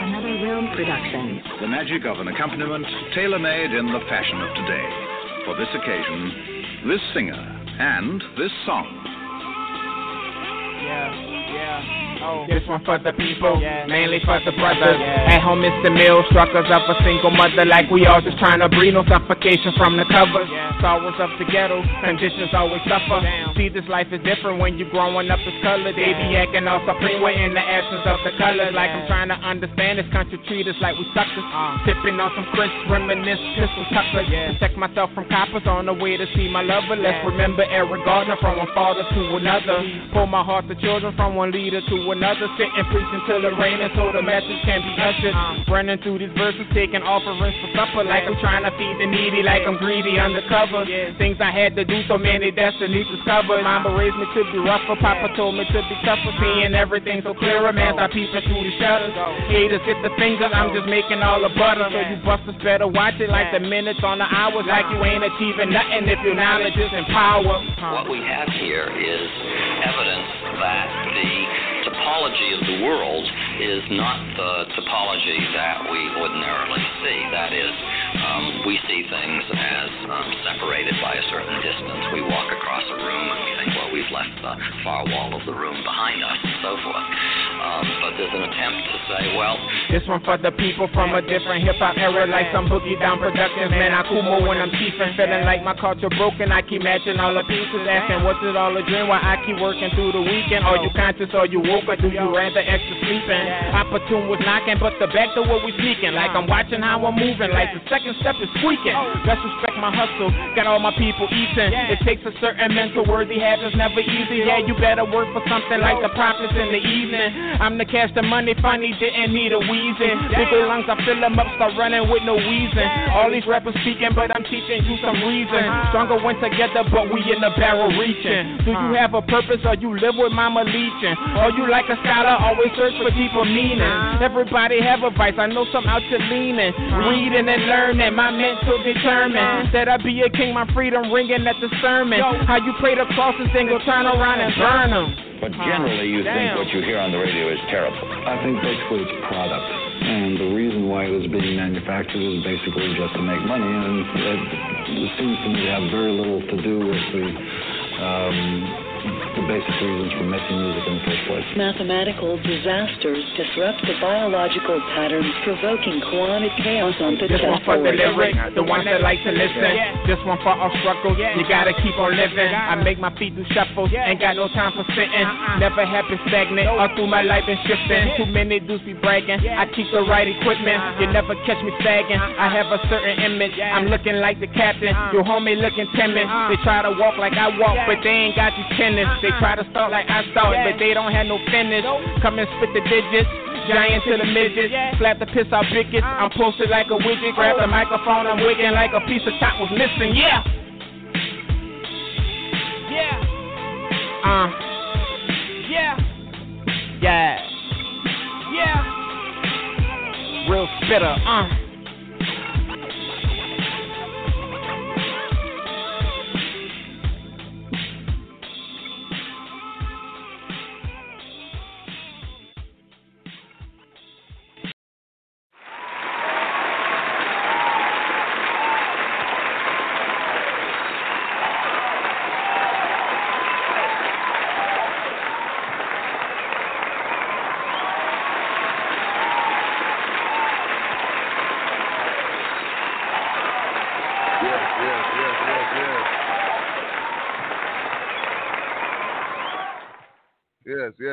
Another Realm production. The magic of an accompaniment tailor-made in the fashion of today. For this occasion, this singer and this song. Yeah, yeah. Oh. This one for the people, yeah. Mainly for the brothers, yeah. At home it's the meal, struggles of a single mother. Like we all just trying to breathe, no suffocation from the covers, yeah. Sorrows of the ghetto, conditions always suffer. Damn. See, this life is different when you growing up, it's colored. They be acting all supreme in the absence of the colors. Like I'm trying to understand this country, treat us like we suckers. uh. Sipping on some crisp, reminisce, pistol tucker, yeah. Protect myself from coppers on the way to see my lover. Let's yeah. remember Eric Gardner, from one father to another. Pull my heart to children, from one leader to another. Sit and preach until it rain, and so the message can be ushered. uh, Running through these verses, taking offerings for supper. Like I'm trying to feed the needy, like I'm greedy undercover, yeah. Things I had to do, so many destinies discovered. Mama raised me to be rougher, Papa told me to be tougher. Seeing everything so clearer, man, I peeping through the shutters. Haters hit the finger, I'm just making all the butter. So you busters better watch it, like the minutes on the hours. Like you ain't achieving nothing if your knowledge is in power. What we have here is evidence that the topology of the world is not the topology that we ordinarily see. That is, um, we see things as um, separated by a certain distance. We walk across a room and we think, well, we've left the far wall of the room behind us and so forth. Um, but there's an attempt to say, well, this one for the people from a different hip-hop era, like some boogie down productions. Man, I cool more when I'm chiefin'. Feeling like my culture broken, I keep matching all the pieces. Asking, what's it all a dream while I keep working through the weekend? Are you conscious or you woke, or do you rather extra sleeping? Yeah. Opportune was knocking, but the back door we sneaking. Like I'm watching how I'm moving, like the second step is squeaking. Let's respect my hustle, got all my people eating. Yeah. It takes a certain mental worthy habit's never easy. Yeah, you better work for something like the profits in the evening. I'm the cash, the money, funny, didn't need a wheezing. Big old lungs, I fill them up, start running with no wheezing. All these rappers speaking, but I'm teaching you some reason. Stronger when together, but we in the barrel reaching. Do you have a purpose, or you live with mama leeching? Or you like a scholar, always search for deeper meaning. Everybody have advice, I know some out you leaning. Reading and learning, my mental determined. Said I be a king, my freedom ringing at the sermon. How you pray the crosses, then go turn around and burn them. But generally you Damn. think what you hear on the radio is terrible. I think basically it's product. And the reason why it was being manufactured was basically just to make money. And it, it seems to me to have very little to do with the... Um, the basic reasons for making music in the first place. Mathematical disasters disrupt the biological patterns, provoking quantum chaos on the chessboard. This one for the lyric, the one that like to listen. This one for our struggle, you gotta keep on living. I make my feet do shuffles, ain't got no time for sitting. Never have been stagnant, all through my life been shifting. Too many dudes be bragging, I keep the right equipment. You never catch me sagging, I have a certain image. I'm looking like the captain, your homie looking timid. They try to walk like I walk, but they ain't got you tennis. They try to start like I start, yeah. but they don't have no finish. Nope. Come and spit the digits, giant to the midgets, yeah. slap the piss out bigots. Uh. I'm posted like a widget, grab the microphone, I'm wigging like a piece of top was missing. Yeah, yeah, uh, yeah, yeah, yeah. Real spitter, uh.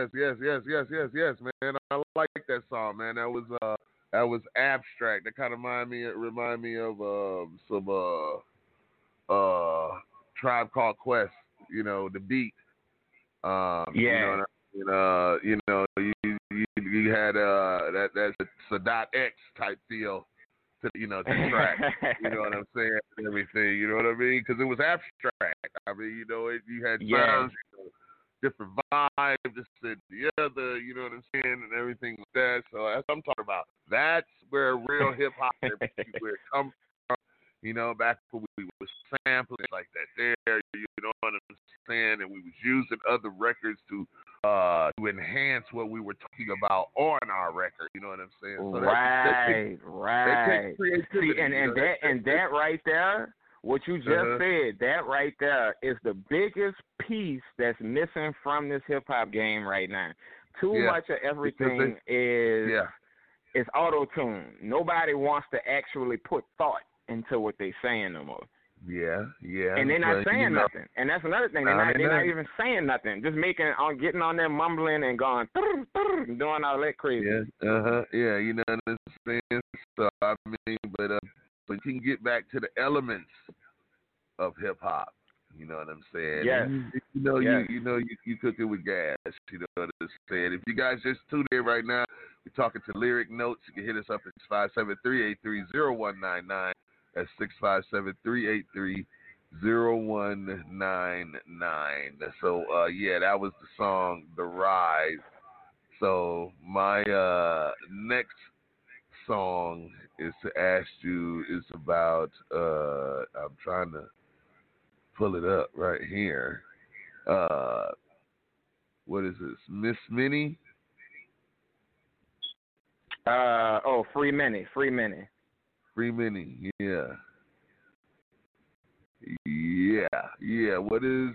Yes, yes, yes, yes, yes, yes, man. I like that song, man. That was uh, that was abstract. That kind of remind me, remind me of um, some uh, uh, Tribe Called Quest. You know, the beat. Um, yeah. You know, you know, you, you, you had uh, that that's a Sadat X type feel to you know the track. You know what I'm saying? And everything. You know what I mean? Because it was abstract. I mean, you know, it, you had sounds. Yeah. You know, different vibe, this and the other, you know what I'm saying, and everything like that. So that's what I'm talking about. That's where real hip hop where it comes from. You know, back when we was sampling like that there, you know what I'm saying, and we was using other records to uh, to enhance what we were talking about on our record. You know what I'm saying? So right, that, that takes, right. That takes See, and, and that and that right there. What you just uh-huh. said, that right there is the biggest piece that's missing from this hip-hop game right now. Too yeah. much of everything they, is yeah. is auto-tuned. Nobody wants to actually put thought into what they're saying no more. Yeah, yeah. And they're not saying you know, nothing. And that's another thing. They're, not, they're not even saying nothing. Just making, on getting on there mumbling and going, brr, brr, doing all that crazy. Yeah, uh-huh. Yeah, you know what I'm saying? So, I mean, but, uh, but you can get back to the elements of hip-hop. You know what I'm saying? Yeah. You, you know, yes. you, you know, you, you cook it with gas. You know what I'm saying? If you guys just tuned in right now, we're talking to Lyric Notes. You can hit us up at five seven three, eight three zero, one nine nine. That's six five seven, three eight three, zero one nine nine. So, uh, yeah, that was the song, The Rise. So my uh, next song is to ask you is about, uh, I'm trying to pull it up right here. Uh, what is this? Miss Minnie? Uh, oh, Free Minnie, Free Minnie. Free Minnie, yeah. Yeah, yeah. What is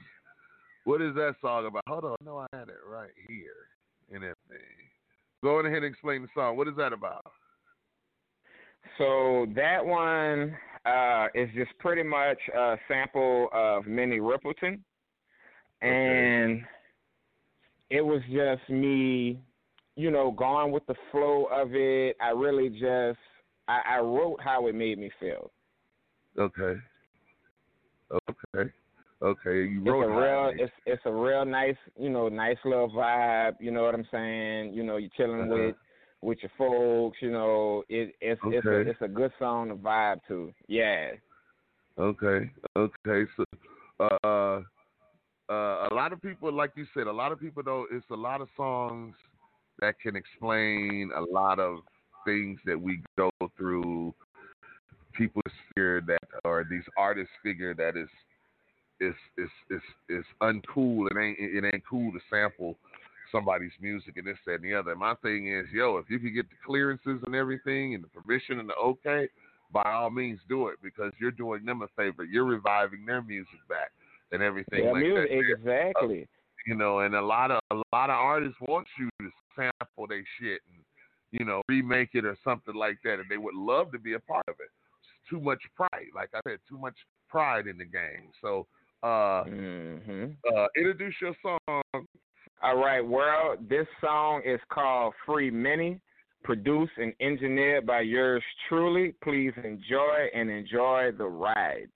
what is that song about? Hold on, no, I had it right here in that thing. Go ahead and explain the song. What is that about? So that one uh, is just pretty much a sample of Minnie Riperton. And okay. It was just me, you know, going with the flow of it. I really just I, I wrote how it made me feel. Okay. Okay. Okay. You wrote it's a real. It's it's a real nice, you know, nice little vibe. You know what I'm saying? You know, you're chilling uh-huh. with with your folks. You know, it, it's okay. it's a, it's a good song to vibe to. Yeah. Okay. Okay. So, uh, uh, a lot of people, like you said, a lot of people though, it's a lot of songs that can explain a lot of things that we go through. People figure that, or these artists figure that it's it's it's it's, it's uncool. It ain't it ain't cool to sample somebody's music and this, that, and the other. And my thing is, yo, if you can get the clearances and everything, and the permission and the okay, by all means do it, because you're doing them a favor. You're reviving their music back and everything yeah, like music, that. Exactly. Uh, you know, and a lot of a lot of artists want you to sample their shit and, you know, remake it or something like that, and they would love to be a part of it. It's too much pride. Like I said, too much pride in the game. So uh, mm-hmm. uh, introduce your song. All right, well, this song is called Free Minnie, produced and engineered by yours truly. Please enjoy and enjoy the ride.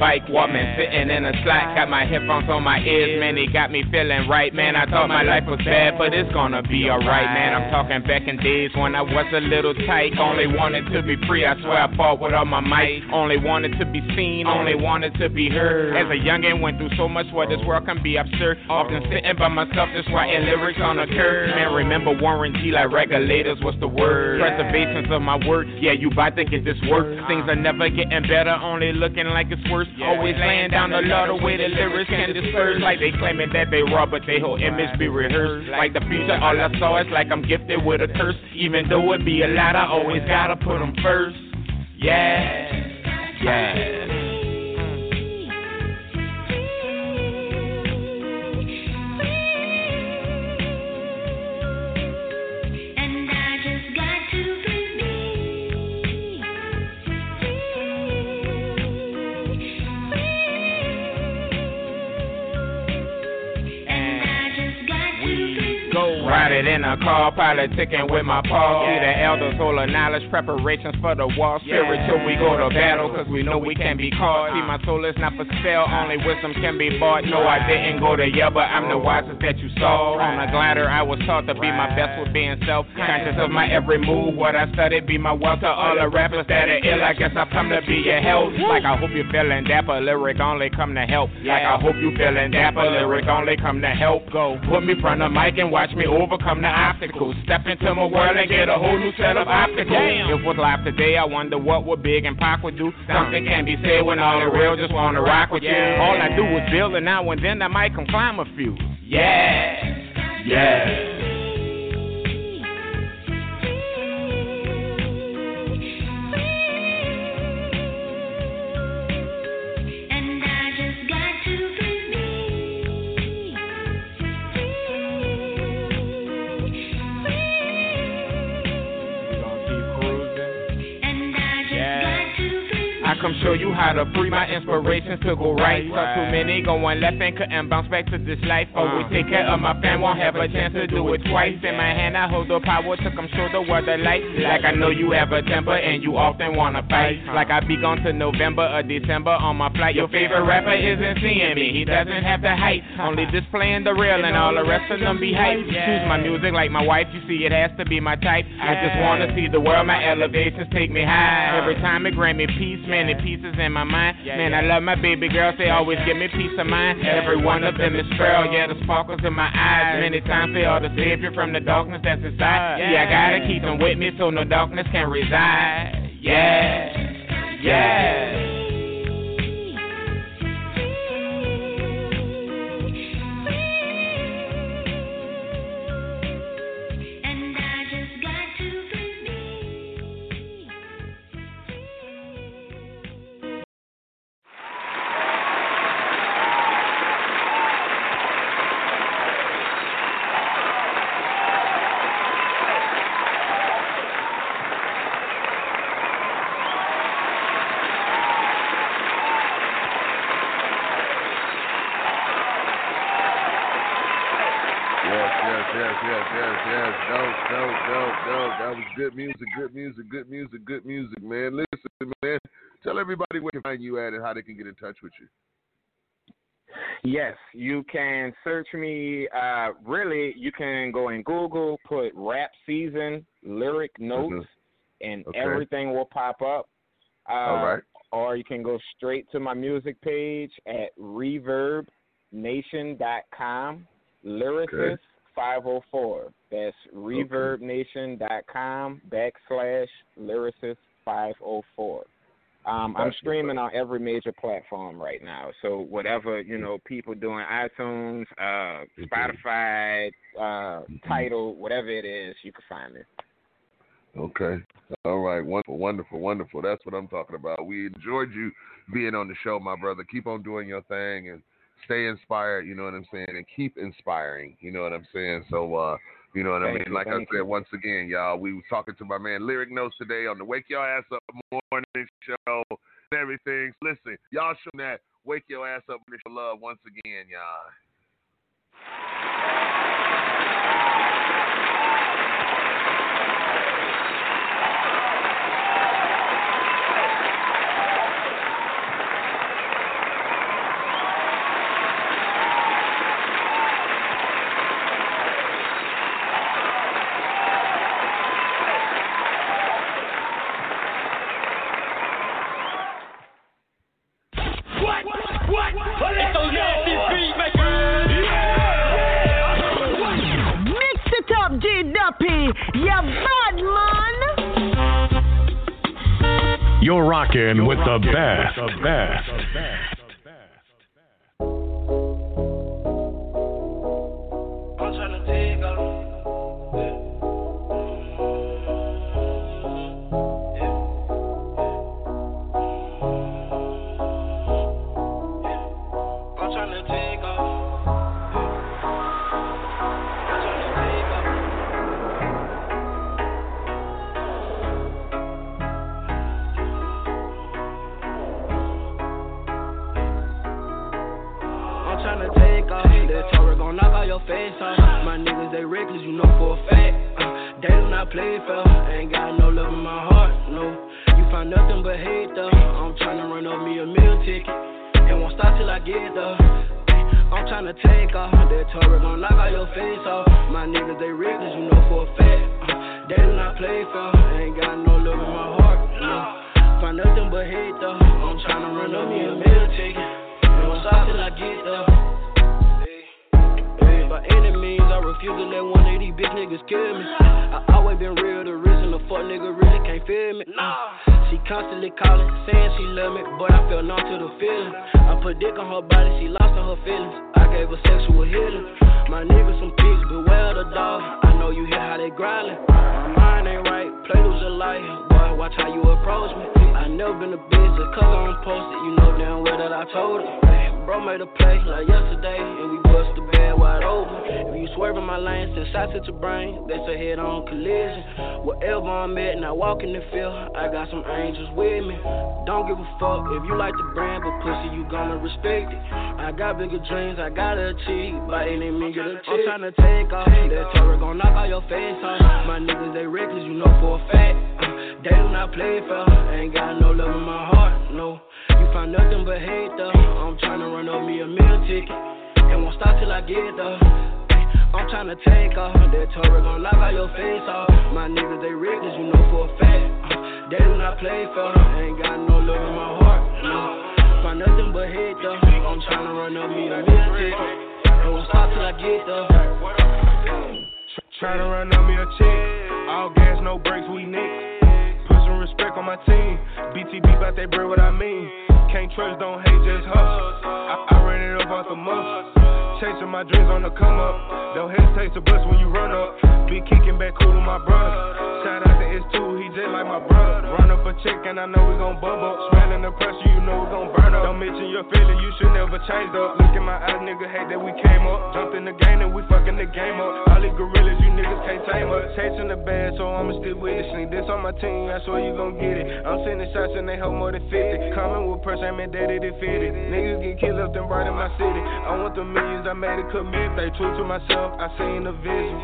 Bike, woman, sitting in a slot, got my headphones on my ears, man, it got me feeling right, man, I thought my life was bad, but it's gonna be alright, man, I'm talking back in days when I was a little tight, only wanted to be free, I swear I fought with all my might, only wanted to be seen, only wanted to be heard, as a youngin' went through so much where this world can be absurd, often sitting by myself, just writing lyrics on a curve, man, remember Warren G, like regulators, what's the word, preservations of my work, yeah, you bout to get this work, things are never getting better, only looking like it's worse. Yeah. Always laying down the law, the way the lyrics can disperse. Like they claiming that they raw, but they whole image be rehearsed. Like the future, all I saw is like I'm gifted with a curse. Even though it be a lot, I always gotta put them first. Yeah, yeah. in a car, politicking with my paw. See the elders, whole of knowledge, preparations for the war. Spiritual, we go to battle, cause we know we can be caught. See, my soul is not for sale, only wisdom can be bought. No, I didn't go to Yubba, I'm the wisest that you saw. On a glider, I was taught to be my best with being self-conscious of my every move. What I studied be my wealth to all the rappers that are ill. I guess I've come to be your help. Like, I hope you're feeling dapper, lyric only come to help. Like, I hope you feeling dapper, lyric only come to help. Go put me front of mic and watch me overcome the obstacles. Step into my world and get a whole new set of obstacles. Damn. If what's live today, I wonder what would Big and Pac would do. Something can be said when all the real just wanna rock with you. All I do is build, and now and then I might come climb a few. Yeah, yeah. Come show you how to free my inspirations to go right. Cause too many going left and couldn't bounce back to this life. Always take care of my fam, won't have a chance to do it twice. In my hand I hold the power to come show the world the light. Like I know you have a temper and you often wanna fight. Like I be gone to November or December on my flight. Your favorite rapper isn't seeing me, he doesn't have the hype. Only displaying the real and all the rest of them be hype. Choose my music like my wife, you see it has to be my type. I just wanna see the world, my elevations take me high. Every time it grant me peace, many pieces in my mind. Yeah, man, yeah. I love my baby girls, they always give me peace of mind. Yeah. Every one of them is frail, yeah, the sparkles in my eyes. Many times they are the savior from the darkness that's inside. Yeah, yeah, I gotta keep them with me so no darkness can reside. Yeah, yeah. Good music, good music, good music, good music, man. Listen, man, tell everybody where they can find you at and how they can get in touch with you. Yes, you can search me. Uh, really, you can go in Google, put Rap Season, Lyric Notes, mm-hmm. and okay. everything will pop up. Uh, All right. Or you can go straight to my music page at reverb nation dot com, lyricist. Okay. five oh four. That's reverb nation dot com backslash lyricist five oh four. Um, I'm streaming on every major platform right now. So whatever, you know, people doing iTunes, uh, Spotify, uh, Tidal, whatever it is, you can find me. Okay. All right. Wonderful, wonderful, wonderful. That's what I'm talking about. We enjoyed you being on the show, my brother. Keep on doing your thing and stay inspired, you know what I'm saying, and keep inspiring, you know what I'm saying. So, uh, you know what I mean. Like I said, once again, y'all, we were talking to my man Lyric Notes today on the Wake Your Ass Up Morning Show and everything. Listen, y'all show that Wake Your Ass Up Morning Show love once again, y'all. You're rocking with the best, the best. Face off, my niggas they reckless, you know for a fact. Uh, they do not play fair. Ain't got no love in my heart, no. You find nothing but hate though. I'm tryna run up me a meal ticket. And won't stop till I get though. I'm tryna take off. That turret gon' knock out your face off. My niggas, they reckless, you know for a fact. Uh, they do not play fair. Ain't got no love in my heart, no. Find nothing but hate though. I'm tryna run up me a meal ticket. And won't stop till I get though. By any means, I refuse to let one of these bitch niggas kill me. I always been real, the reason the fuck nigga really can't feel me. She constantly calling, saying she love me, but I fell numb to the feeling. I put dick on her body, she lost all her feelings. I gave her sexual healing. My niggas some pigs, beware the dog. I know you hear how they grinding. My mind ain't right, play lose a life. Boy, watch how you approach me. I never been a bitch, just cause I don't post it. You know damn well that I told it. Bro made a play like yesterday, and we bust the bed wide open. If you swerve in my lane, since I took your brain, that's a head-on collision. Wherever I'm at, and I walk in the field, I got some angels with me. Don't give a fuck if you like the brand, but pussy, you gonna respect it. I got bigger dreams, I gotta achieve, by any means get a check. I'm tryna take off, that turret gon' knock out your face off. My niggas, they reckless, you know for a fact. Uh, they do not play fair, ain't got no love in my heart, no. You find nothing but hate though. I'm tryna run up me a meal ticket. And won't stop till I get though. I'm tryna take off. That turret gon' knock out your face off. My niggas, they reckless, you know for a fact. Uh, they do not play fair. Ain't got no love in my heart, no. Find nothing but hate though. I'm tryna run up me a meal ticket. And won't stop till I get though. Tryna run up me a check. All gas, no brakes, we next. Put some respect on my team. B T B bout that bread, what I mean. Can't trust, don't hate, just hustle. I, I ran it up off the muscle. Chasing my dreams on the come up. Don't hesitate to bust when you run up. Be kicking back cool with my brother. Shout out to S two, he just like my brother. Run up a check and I know we gon' bubble. Smelling the pressure, you know we gon' burn up. Don't mention your feeling, you should never change up. Look in my eyes, nigga, hate that we came up. Jumped in the game and we fucking the game up. All these gorillas, you niggas can't tame us. Chasing the bag, so I'ma stick with it. Sneak this on my team, I swear you gon' get it. I'm sending shots and they hold more than fifty. Coming with pressure. I meant that it fitted. Niggas get killed left and right in my city. I want the millions, I made a commit. Stay true to myself, I seen the vision.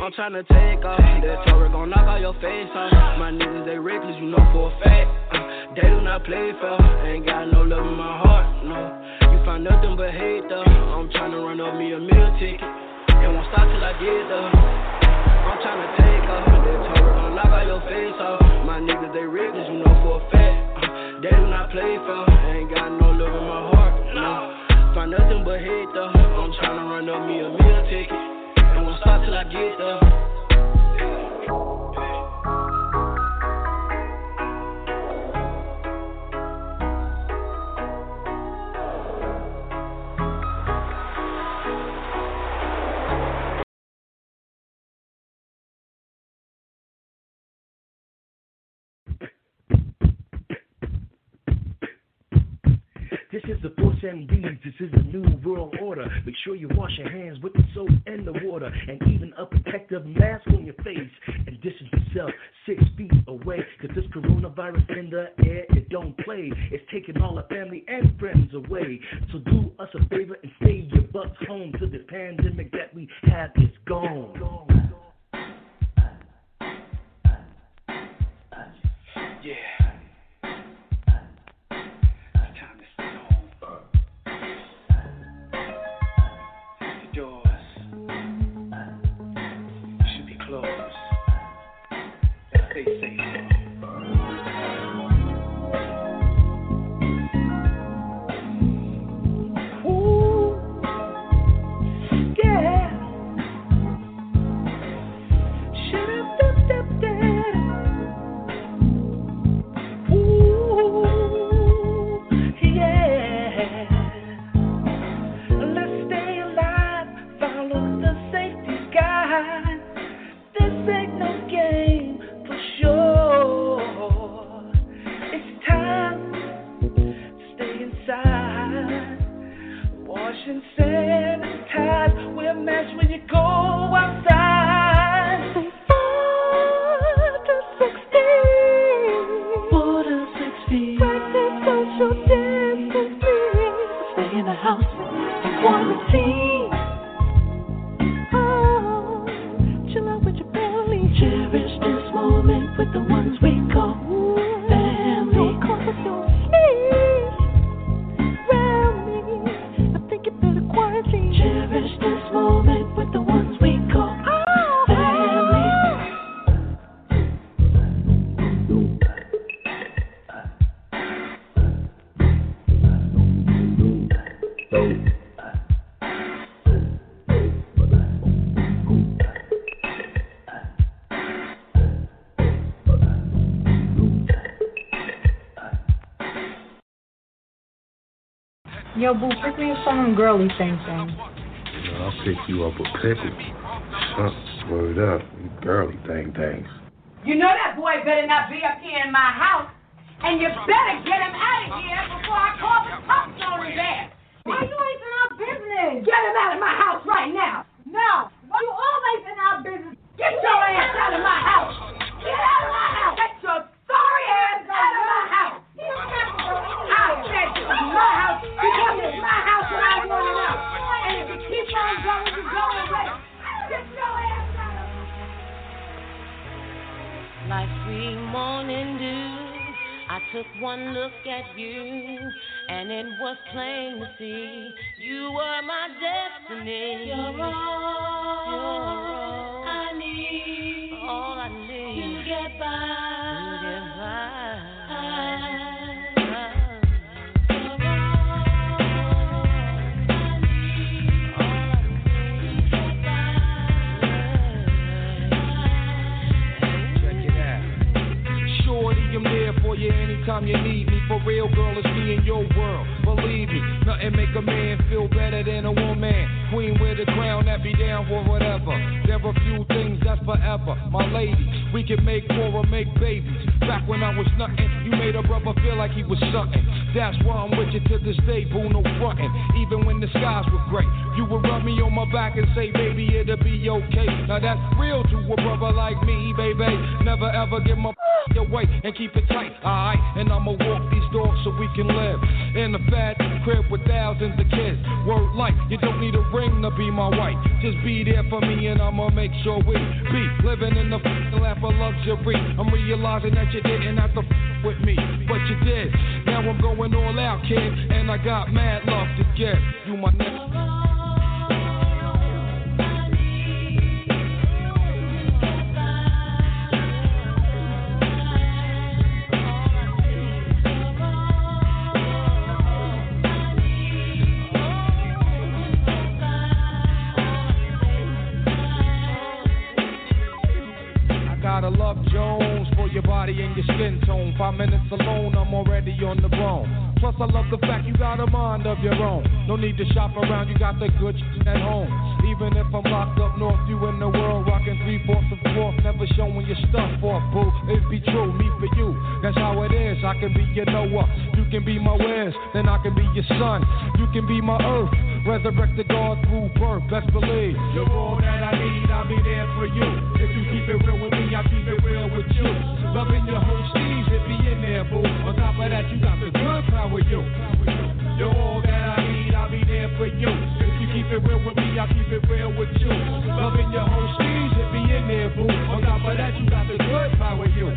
I'm tryna take off. That turret gon' knock out your face off. My niggas, they reckless, you know for a fact. Uh, they do not play fair. Ain't got no love in my heart, no. You find nothing but hate though. I'm tryna run up me a meal ticket. And won't stop till I get though. I'm tryna take off. That turret gon' knock out your face off. My niggas, they reckless, you know for a fact. They do not play for, ain't got no love in my heart, no. Find nothing but hate though. I'm tryna run up me a meal ticket. And won't stop till I get though. This is the Puss M D, this is the new world order. Make sure you wash your hands with the soap and the water, and even a protective mask on your face. And distance yourself six feet away, because this coronavirus in the air, it don't play. It's taking all our family and friends away. So do us a favor and stay your butts home till the pandemic that we have is gone. Yeah. Stay in the house, quarantine. Oh. Yo, boo, pick me up some girly thing thing. You know, I'll pick you up a pickle. Shut word up, you girly thing things. You know that boy better not be up here in my house, and you better get him out of here before I call the cops on his ass. Why you always in our business? Get him out of my house right now. No, why you always in our business? Get your ass out of my house. Get out of my house. Get your sorry ass out of my house. I said this is my house because it's my house and I'm going out. And if you keep on going, you're going away. Get your ass out of me. My sweet morning dew, I took one look at you, and it was plain to see you were my destiny. You're all, You're all I need. All I need to get by. Anytime you need me, for real, girl, it's me in your world. Believe me, nothing make a man feel better than a woman. Queen with a crown that be down for whatever. There are few things that's forever, my lady. We can make more or make babies. Back when I was nothing, you made a brother feel like he was something. That's why I'm with you to this day, boo, no frontin'. Even when the skies were gray, you would rub me on my back and say, baby, it'll be okay. Now that's real to a brother like me, baby. Never ever give my away and keep it tight, alright? And I'ma walk these dogs so we can live in a fat crib with thousands of kids. Word life, you don't need a ring to be my wife. Just be there for me and I'ma make sure we be living in the lap of luxury. I'm realizing that you didn't have to with me, but you did. Now I'm going all out, kid, and I got mad love to give. You my next. In your skin tone, five minutes alone, I'm already on the bone. Plus, I love the fact you got a mind of your own. No need to shop around, you got the good shit at home. Even if I'm locked up north, you in the world, rocking three fourths of fourth, never showing your stuff off, boo. It be true, me for you. That's how it is. I can be your Noah, you can be my Wiz, then I can be your sun. You can be my earth, resurrect the God through birth. Best believe you're all that I need. I'll be there for you. If you keep it real with me, I'll keep it real with you. Loving your whole steez, it be in there, boo. On top of that, you got the good power. With you. You're all that I need, I'll be there for you. If you keep it real with me, I'll keep it real with you. Loving your whole street, it be in there, boo. On top of that, you got the good power, you.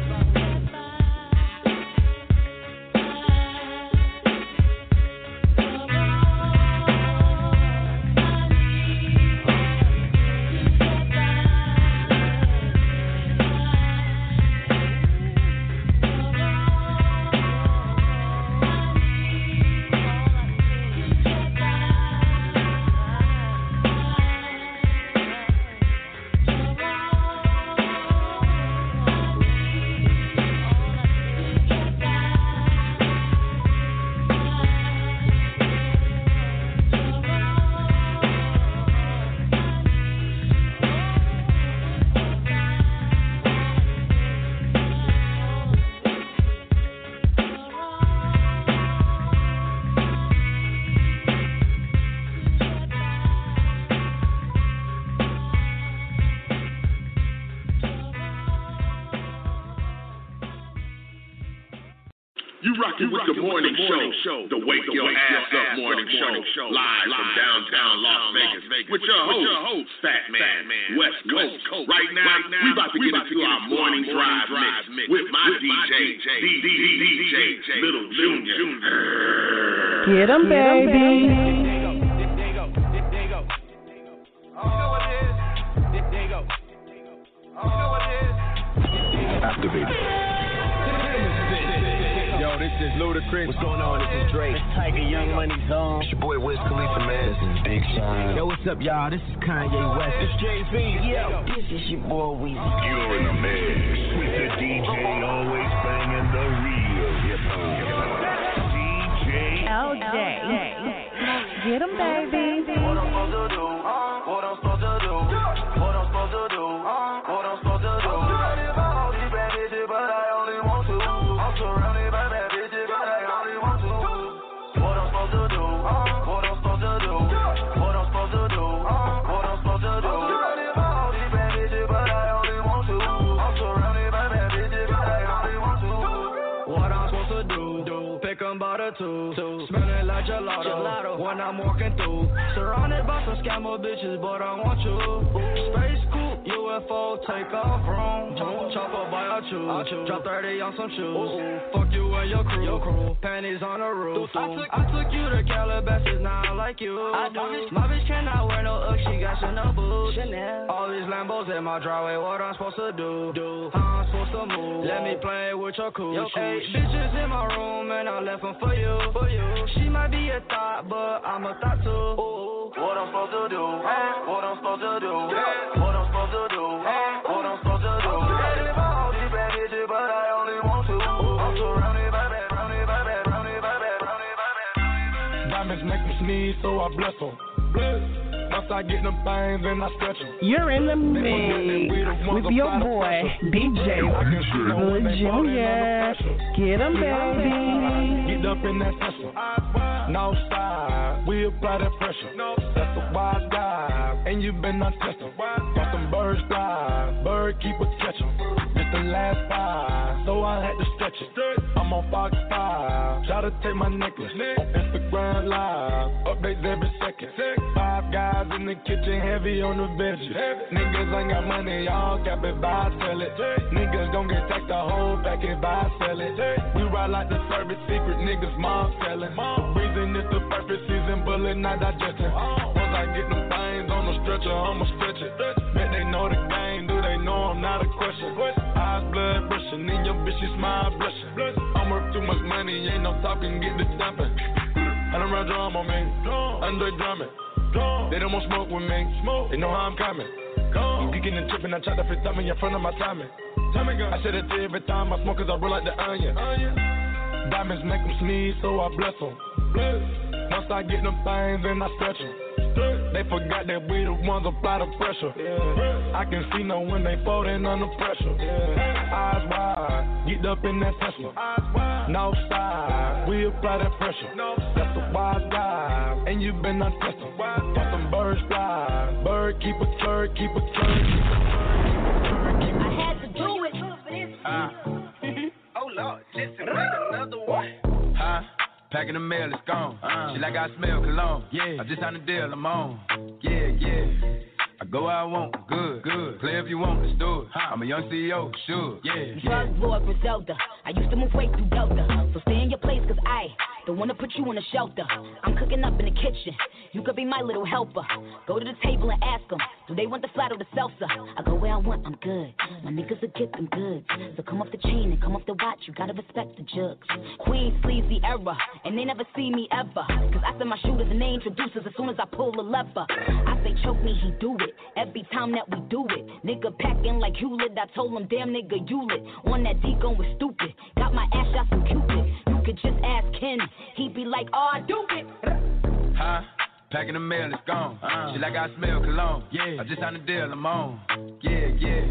Show, the Wake, Wake Your, Your Ass, Ass Up Morning, Up morning show, show, live, live from downtown Las Vegas, Vegas with, your with your host, Fat Man, man West Coast. Coast. Right, now, right now, we about to we get about into to our morning, morning drive, drive mix, mix with my with D J, D J, Little Junior. Get him, baby. They go, they go, Activated. This is Ludacris. What's going on? This is Drake. It's Tiger, Young Money Zone. It's your boy Wiz Khalifa, man. This is Big Sean. Yo, what's up, y'all? This is Kanye West. This is J V. Yo, this is your boy Weezy. You're in the mix with the D J always banging the real hip hop. D J L J. baby. What I'm supposed to do? What I'm supposed to do? What I'm supposed to do? What I'm supposed to do? I'm surrounded by all these bad bitches, but I only want two. I'm surrounded by bad bitches, but I only want two. What I'm supposed to do? What I'm supposed to do? What I'm supposed to do? What I'm supposed to do? I'm surrounded by all these bad bitches, but I only want two. I'm surrounded by bad bitches, but I only want two. What I'm supposed to do? Do pick 'em by the two. Smelling like gelato. gelato when I'm walking through. Surrounded by some scammer bitches, but I want you. Space coupe, U F O, take off from. Chopper by our shoes. Drop thirty on some shoes. Ooh. Fuck you and your crew. Your crew. Panties on the roof. I took, I took you to Calabasas, now I like you. I do. My bitch cannot wear no Ugg, she got Chanel boots. Chanel. All these Lambos in my driveway, what I'm supposed to do? do. How I'm supposed to move? Let me play with your cooch. Your cooch. Eight bitches in my room, and I I left them for you, for you. She might be a thot, but I'm a thot too. Ooh. What I'm supposed to do? What I'm supposed to do? What I'm supposed to do? What I'm supposed to do? I'm surrounded by all these bad bitches, but I only want two. I'm surrounded by bad, surrounded by bad, surrounded by bad, surrounded by bad. Diamonds make me sneeze, so I bless them. Once I get them things and I stretch them. You're in the mix with your boy, D J Junior. Get them, baby. Get up in that session. No side, we apply that pressure. That's a wide dive, and you've been untested. Got them birds fly, bird keeper catch them. It's the last five, so I had to stretch it. I'm on Fox Five, try to take my necklace. On Instagram Live, updates every second. Five guys in the kitchen, heavy on the benches. Niggas ain't got money, y'all cap it, buy, sell it. Niggas gon' get taxed the whole packet, buy, sell it. We ride like the service, secret niggas, mom selling. Reason it's the perfect season, bullet not digesting. Once I get them things on the stretcher, I'ma stretch it. Bet they know the game, do they know I'm not a question? Eyes blood brushing, and your bitch, she smile blushing. I'm worth too much money, ain't no talking, get the stomping. I done run drum on me, under drumming. They don't want smoke with me, they know how I'm coming. I'm geeking and tripping, I try to fit something in front of my timing. I said it to every time I smoke, cause I roll like the onion. Diamonds make them sneeze, so I bless them. Once I get them things, then I stretch them. They forgot that we the ones apply the pressure. Yeah. I can see no when they folding under pressure. Yeah. Eyes wide, get up in that Tesla. No side, we apply that pressure. That's a wide dive, and you've been untested. Got them birds fly, bird keep a turd, keep a turd, keep a turd, keep a turd. I had to do it. Uh. Oh Lord, listen, another one. Huh? Packing the mail, it's gone. Uh, she like I smell cologne. Yeah, I just signed a deal, I'm on. Yeah, yeah. I go where I want, good, good. Play if you want, let's do it. Huh. I'm a young C E O, sure. Yeah. Drug yeah. lord from Delta. I used to move weight through Delta. So stay in your place, cause I don't wanna put you in a shelter. I'm cooking up in the kitchen. You could be my little helper. Go to the table and ask them, do they want the flat or the seltzer? I go where I want, I'm good. My niggas will get them goods. So come off the chain and come off the watch. You gotta respect the jugs. Queen sleazy era, and they never see me ever. Cause I send my shooters and they introducers as soon as I pull a lever. I say choke me, he do it. Every time that we do it, nigga packing like Hewlett. I told him, damn nigga, you lit. On that deacon was stupid. Got my ass shot from Cupid. You could just ask Kenny. He be like, oh, I do it. Huh? Packing the mail, it's gone. Uh, she like I smell cologne. Yeah. I just signed a deal, I'm on. Yeah, yeah.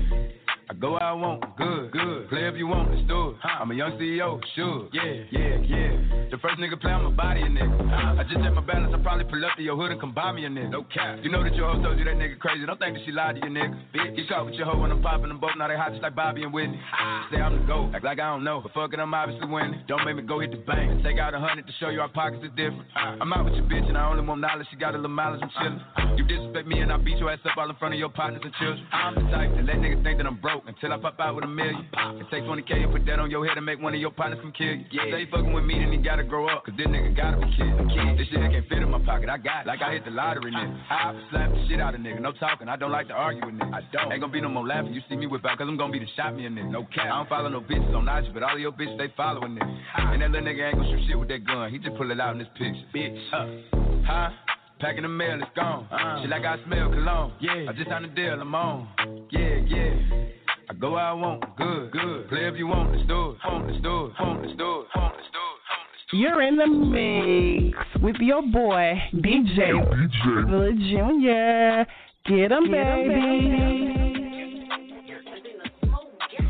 I go where I want, good, good. Play if you want, let's do it. Huh. I'm a young C E O, sure. Yeah, yeah, yeah. The first nigga play, I'ma body a nigga. Huh. I just check my balance, I probably pull up to your hood and come buy me a nigga. No cap. You know that your hoe told you that nigga crazy. Don't think that she lied to you, nigga. Bitch, you caught with your hoe when I'm popping them both. Now they hot just like Bobby and Whitney. Ah. Say I'm the GOAT, act like I don't know. But fuck it, I'm obviously winning. Don't make me go hit the bank and take out a hundred to show you our pockets is different. Ah. I'm out with your bitch and I only want knowledge. She got a little mileage, I'm chillin'. Ah. You disrespect me and I beat your ass up all in front of your partners and children. I'm the type to let niggas think that I'm broke. Until I pop out with a million. And take twenty K and put that on your head and make one of your partners come kill you. Yeah. Stay fucking with me, then he gotta grow up. Cause this nigga gotta be kidding. Kid. This shit that can't fit in my pocket, I got it. Like I hit the lottery, nigga. I slap the shit out of nigga. No talking, I don't like to argue with nigga. I don't. Ain't gonna be no more laughing. You see me whip out, cause I'm gonna be the shot me a nigga. No cap. I don't follow no bitches on I G, but all of your bitches, they following nigga. And that little nigga ain't gonna shoot shit with that gun. He just pull it out in this picture. Bitch. Huh? Huh? Packing the mail, it's gone. Uh, Shit like I smell cologne. Yeah. I just signed a deal, I'm on. Yeah, yeah. I go where I want, good, good. Play if you want, let's do it. Let's do it. Let's do it. Let's do it. You're in the mix with your boy, D J Privilege Junior Get him, baby.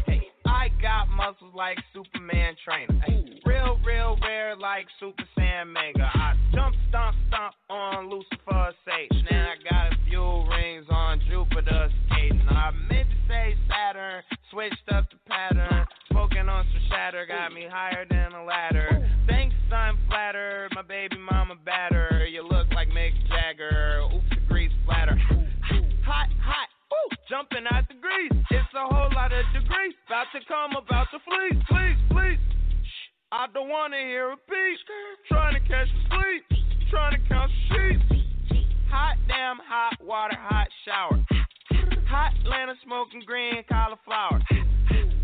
Hey, I got muscles like Superman trainer. Hey, real, real rare like Super Saiyan mega. I jump, stomp, stomp on Lucifer Satan. And I got a few rings on Jupiter skating. I meant to say Saturn, switched up the pattern. Smoking on some shatter, got me higher than a ladder. Thanks, I'm flattered, my baby mama batter. You look like Mick Jagger, oops, the grease splatter. Hot, hot, ooh, jumping out the grease. It's a whole lot of degrees, about to come, about to flee. Please, please, shh, I don't wanna hear a beat. Trying to catch the sleep, trying to count the sheep. Hot damn, hot water, hot shower. Hot Atlanta smoking green cauliflower.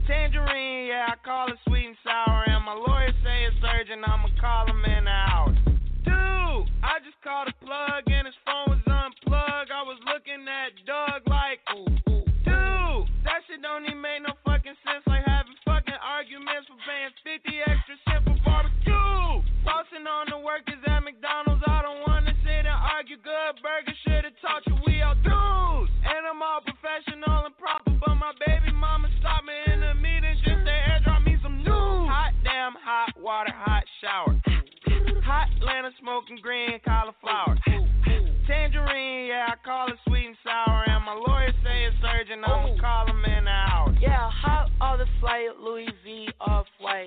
Tangerine, yeah, I call it sweet and sour. And my lawyer say it's urgent, I'ma call him in an hour. Dude, I just called a plug and his phone was unplugged. I was looking at Doug like, ooh, ooh. Dude, that shit don't even make no fucking sense. Like having fucking arguments for paying fifty extra cents for barbecue. Bossing on the workers at McDonald's. I don't wanna sit and argue. Good burger should've taught you we all dudes. And I'm all professional and proper, but my baby mama stopped me. Hot water, hot shower. Hot Atlanta smoking green cauliflower. Tangerine, yeah, I call it sweet and sour. And my lawyer say it's urgent, I'ma call him in an hour. Yeah, hop on the flight, Louis V off white.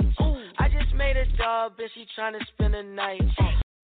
I just made a dub, bitch, she tryna spend the night.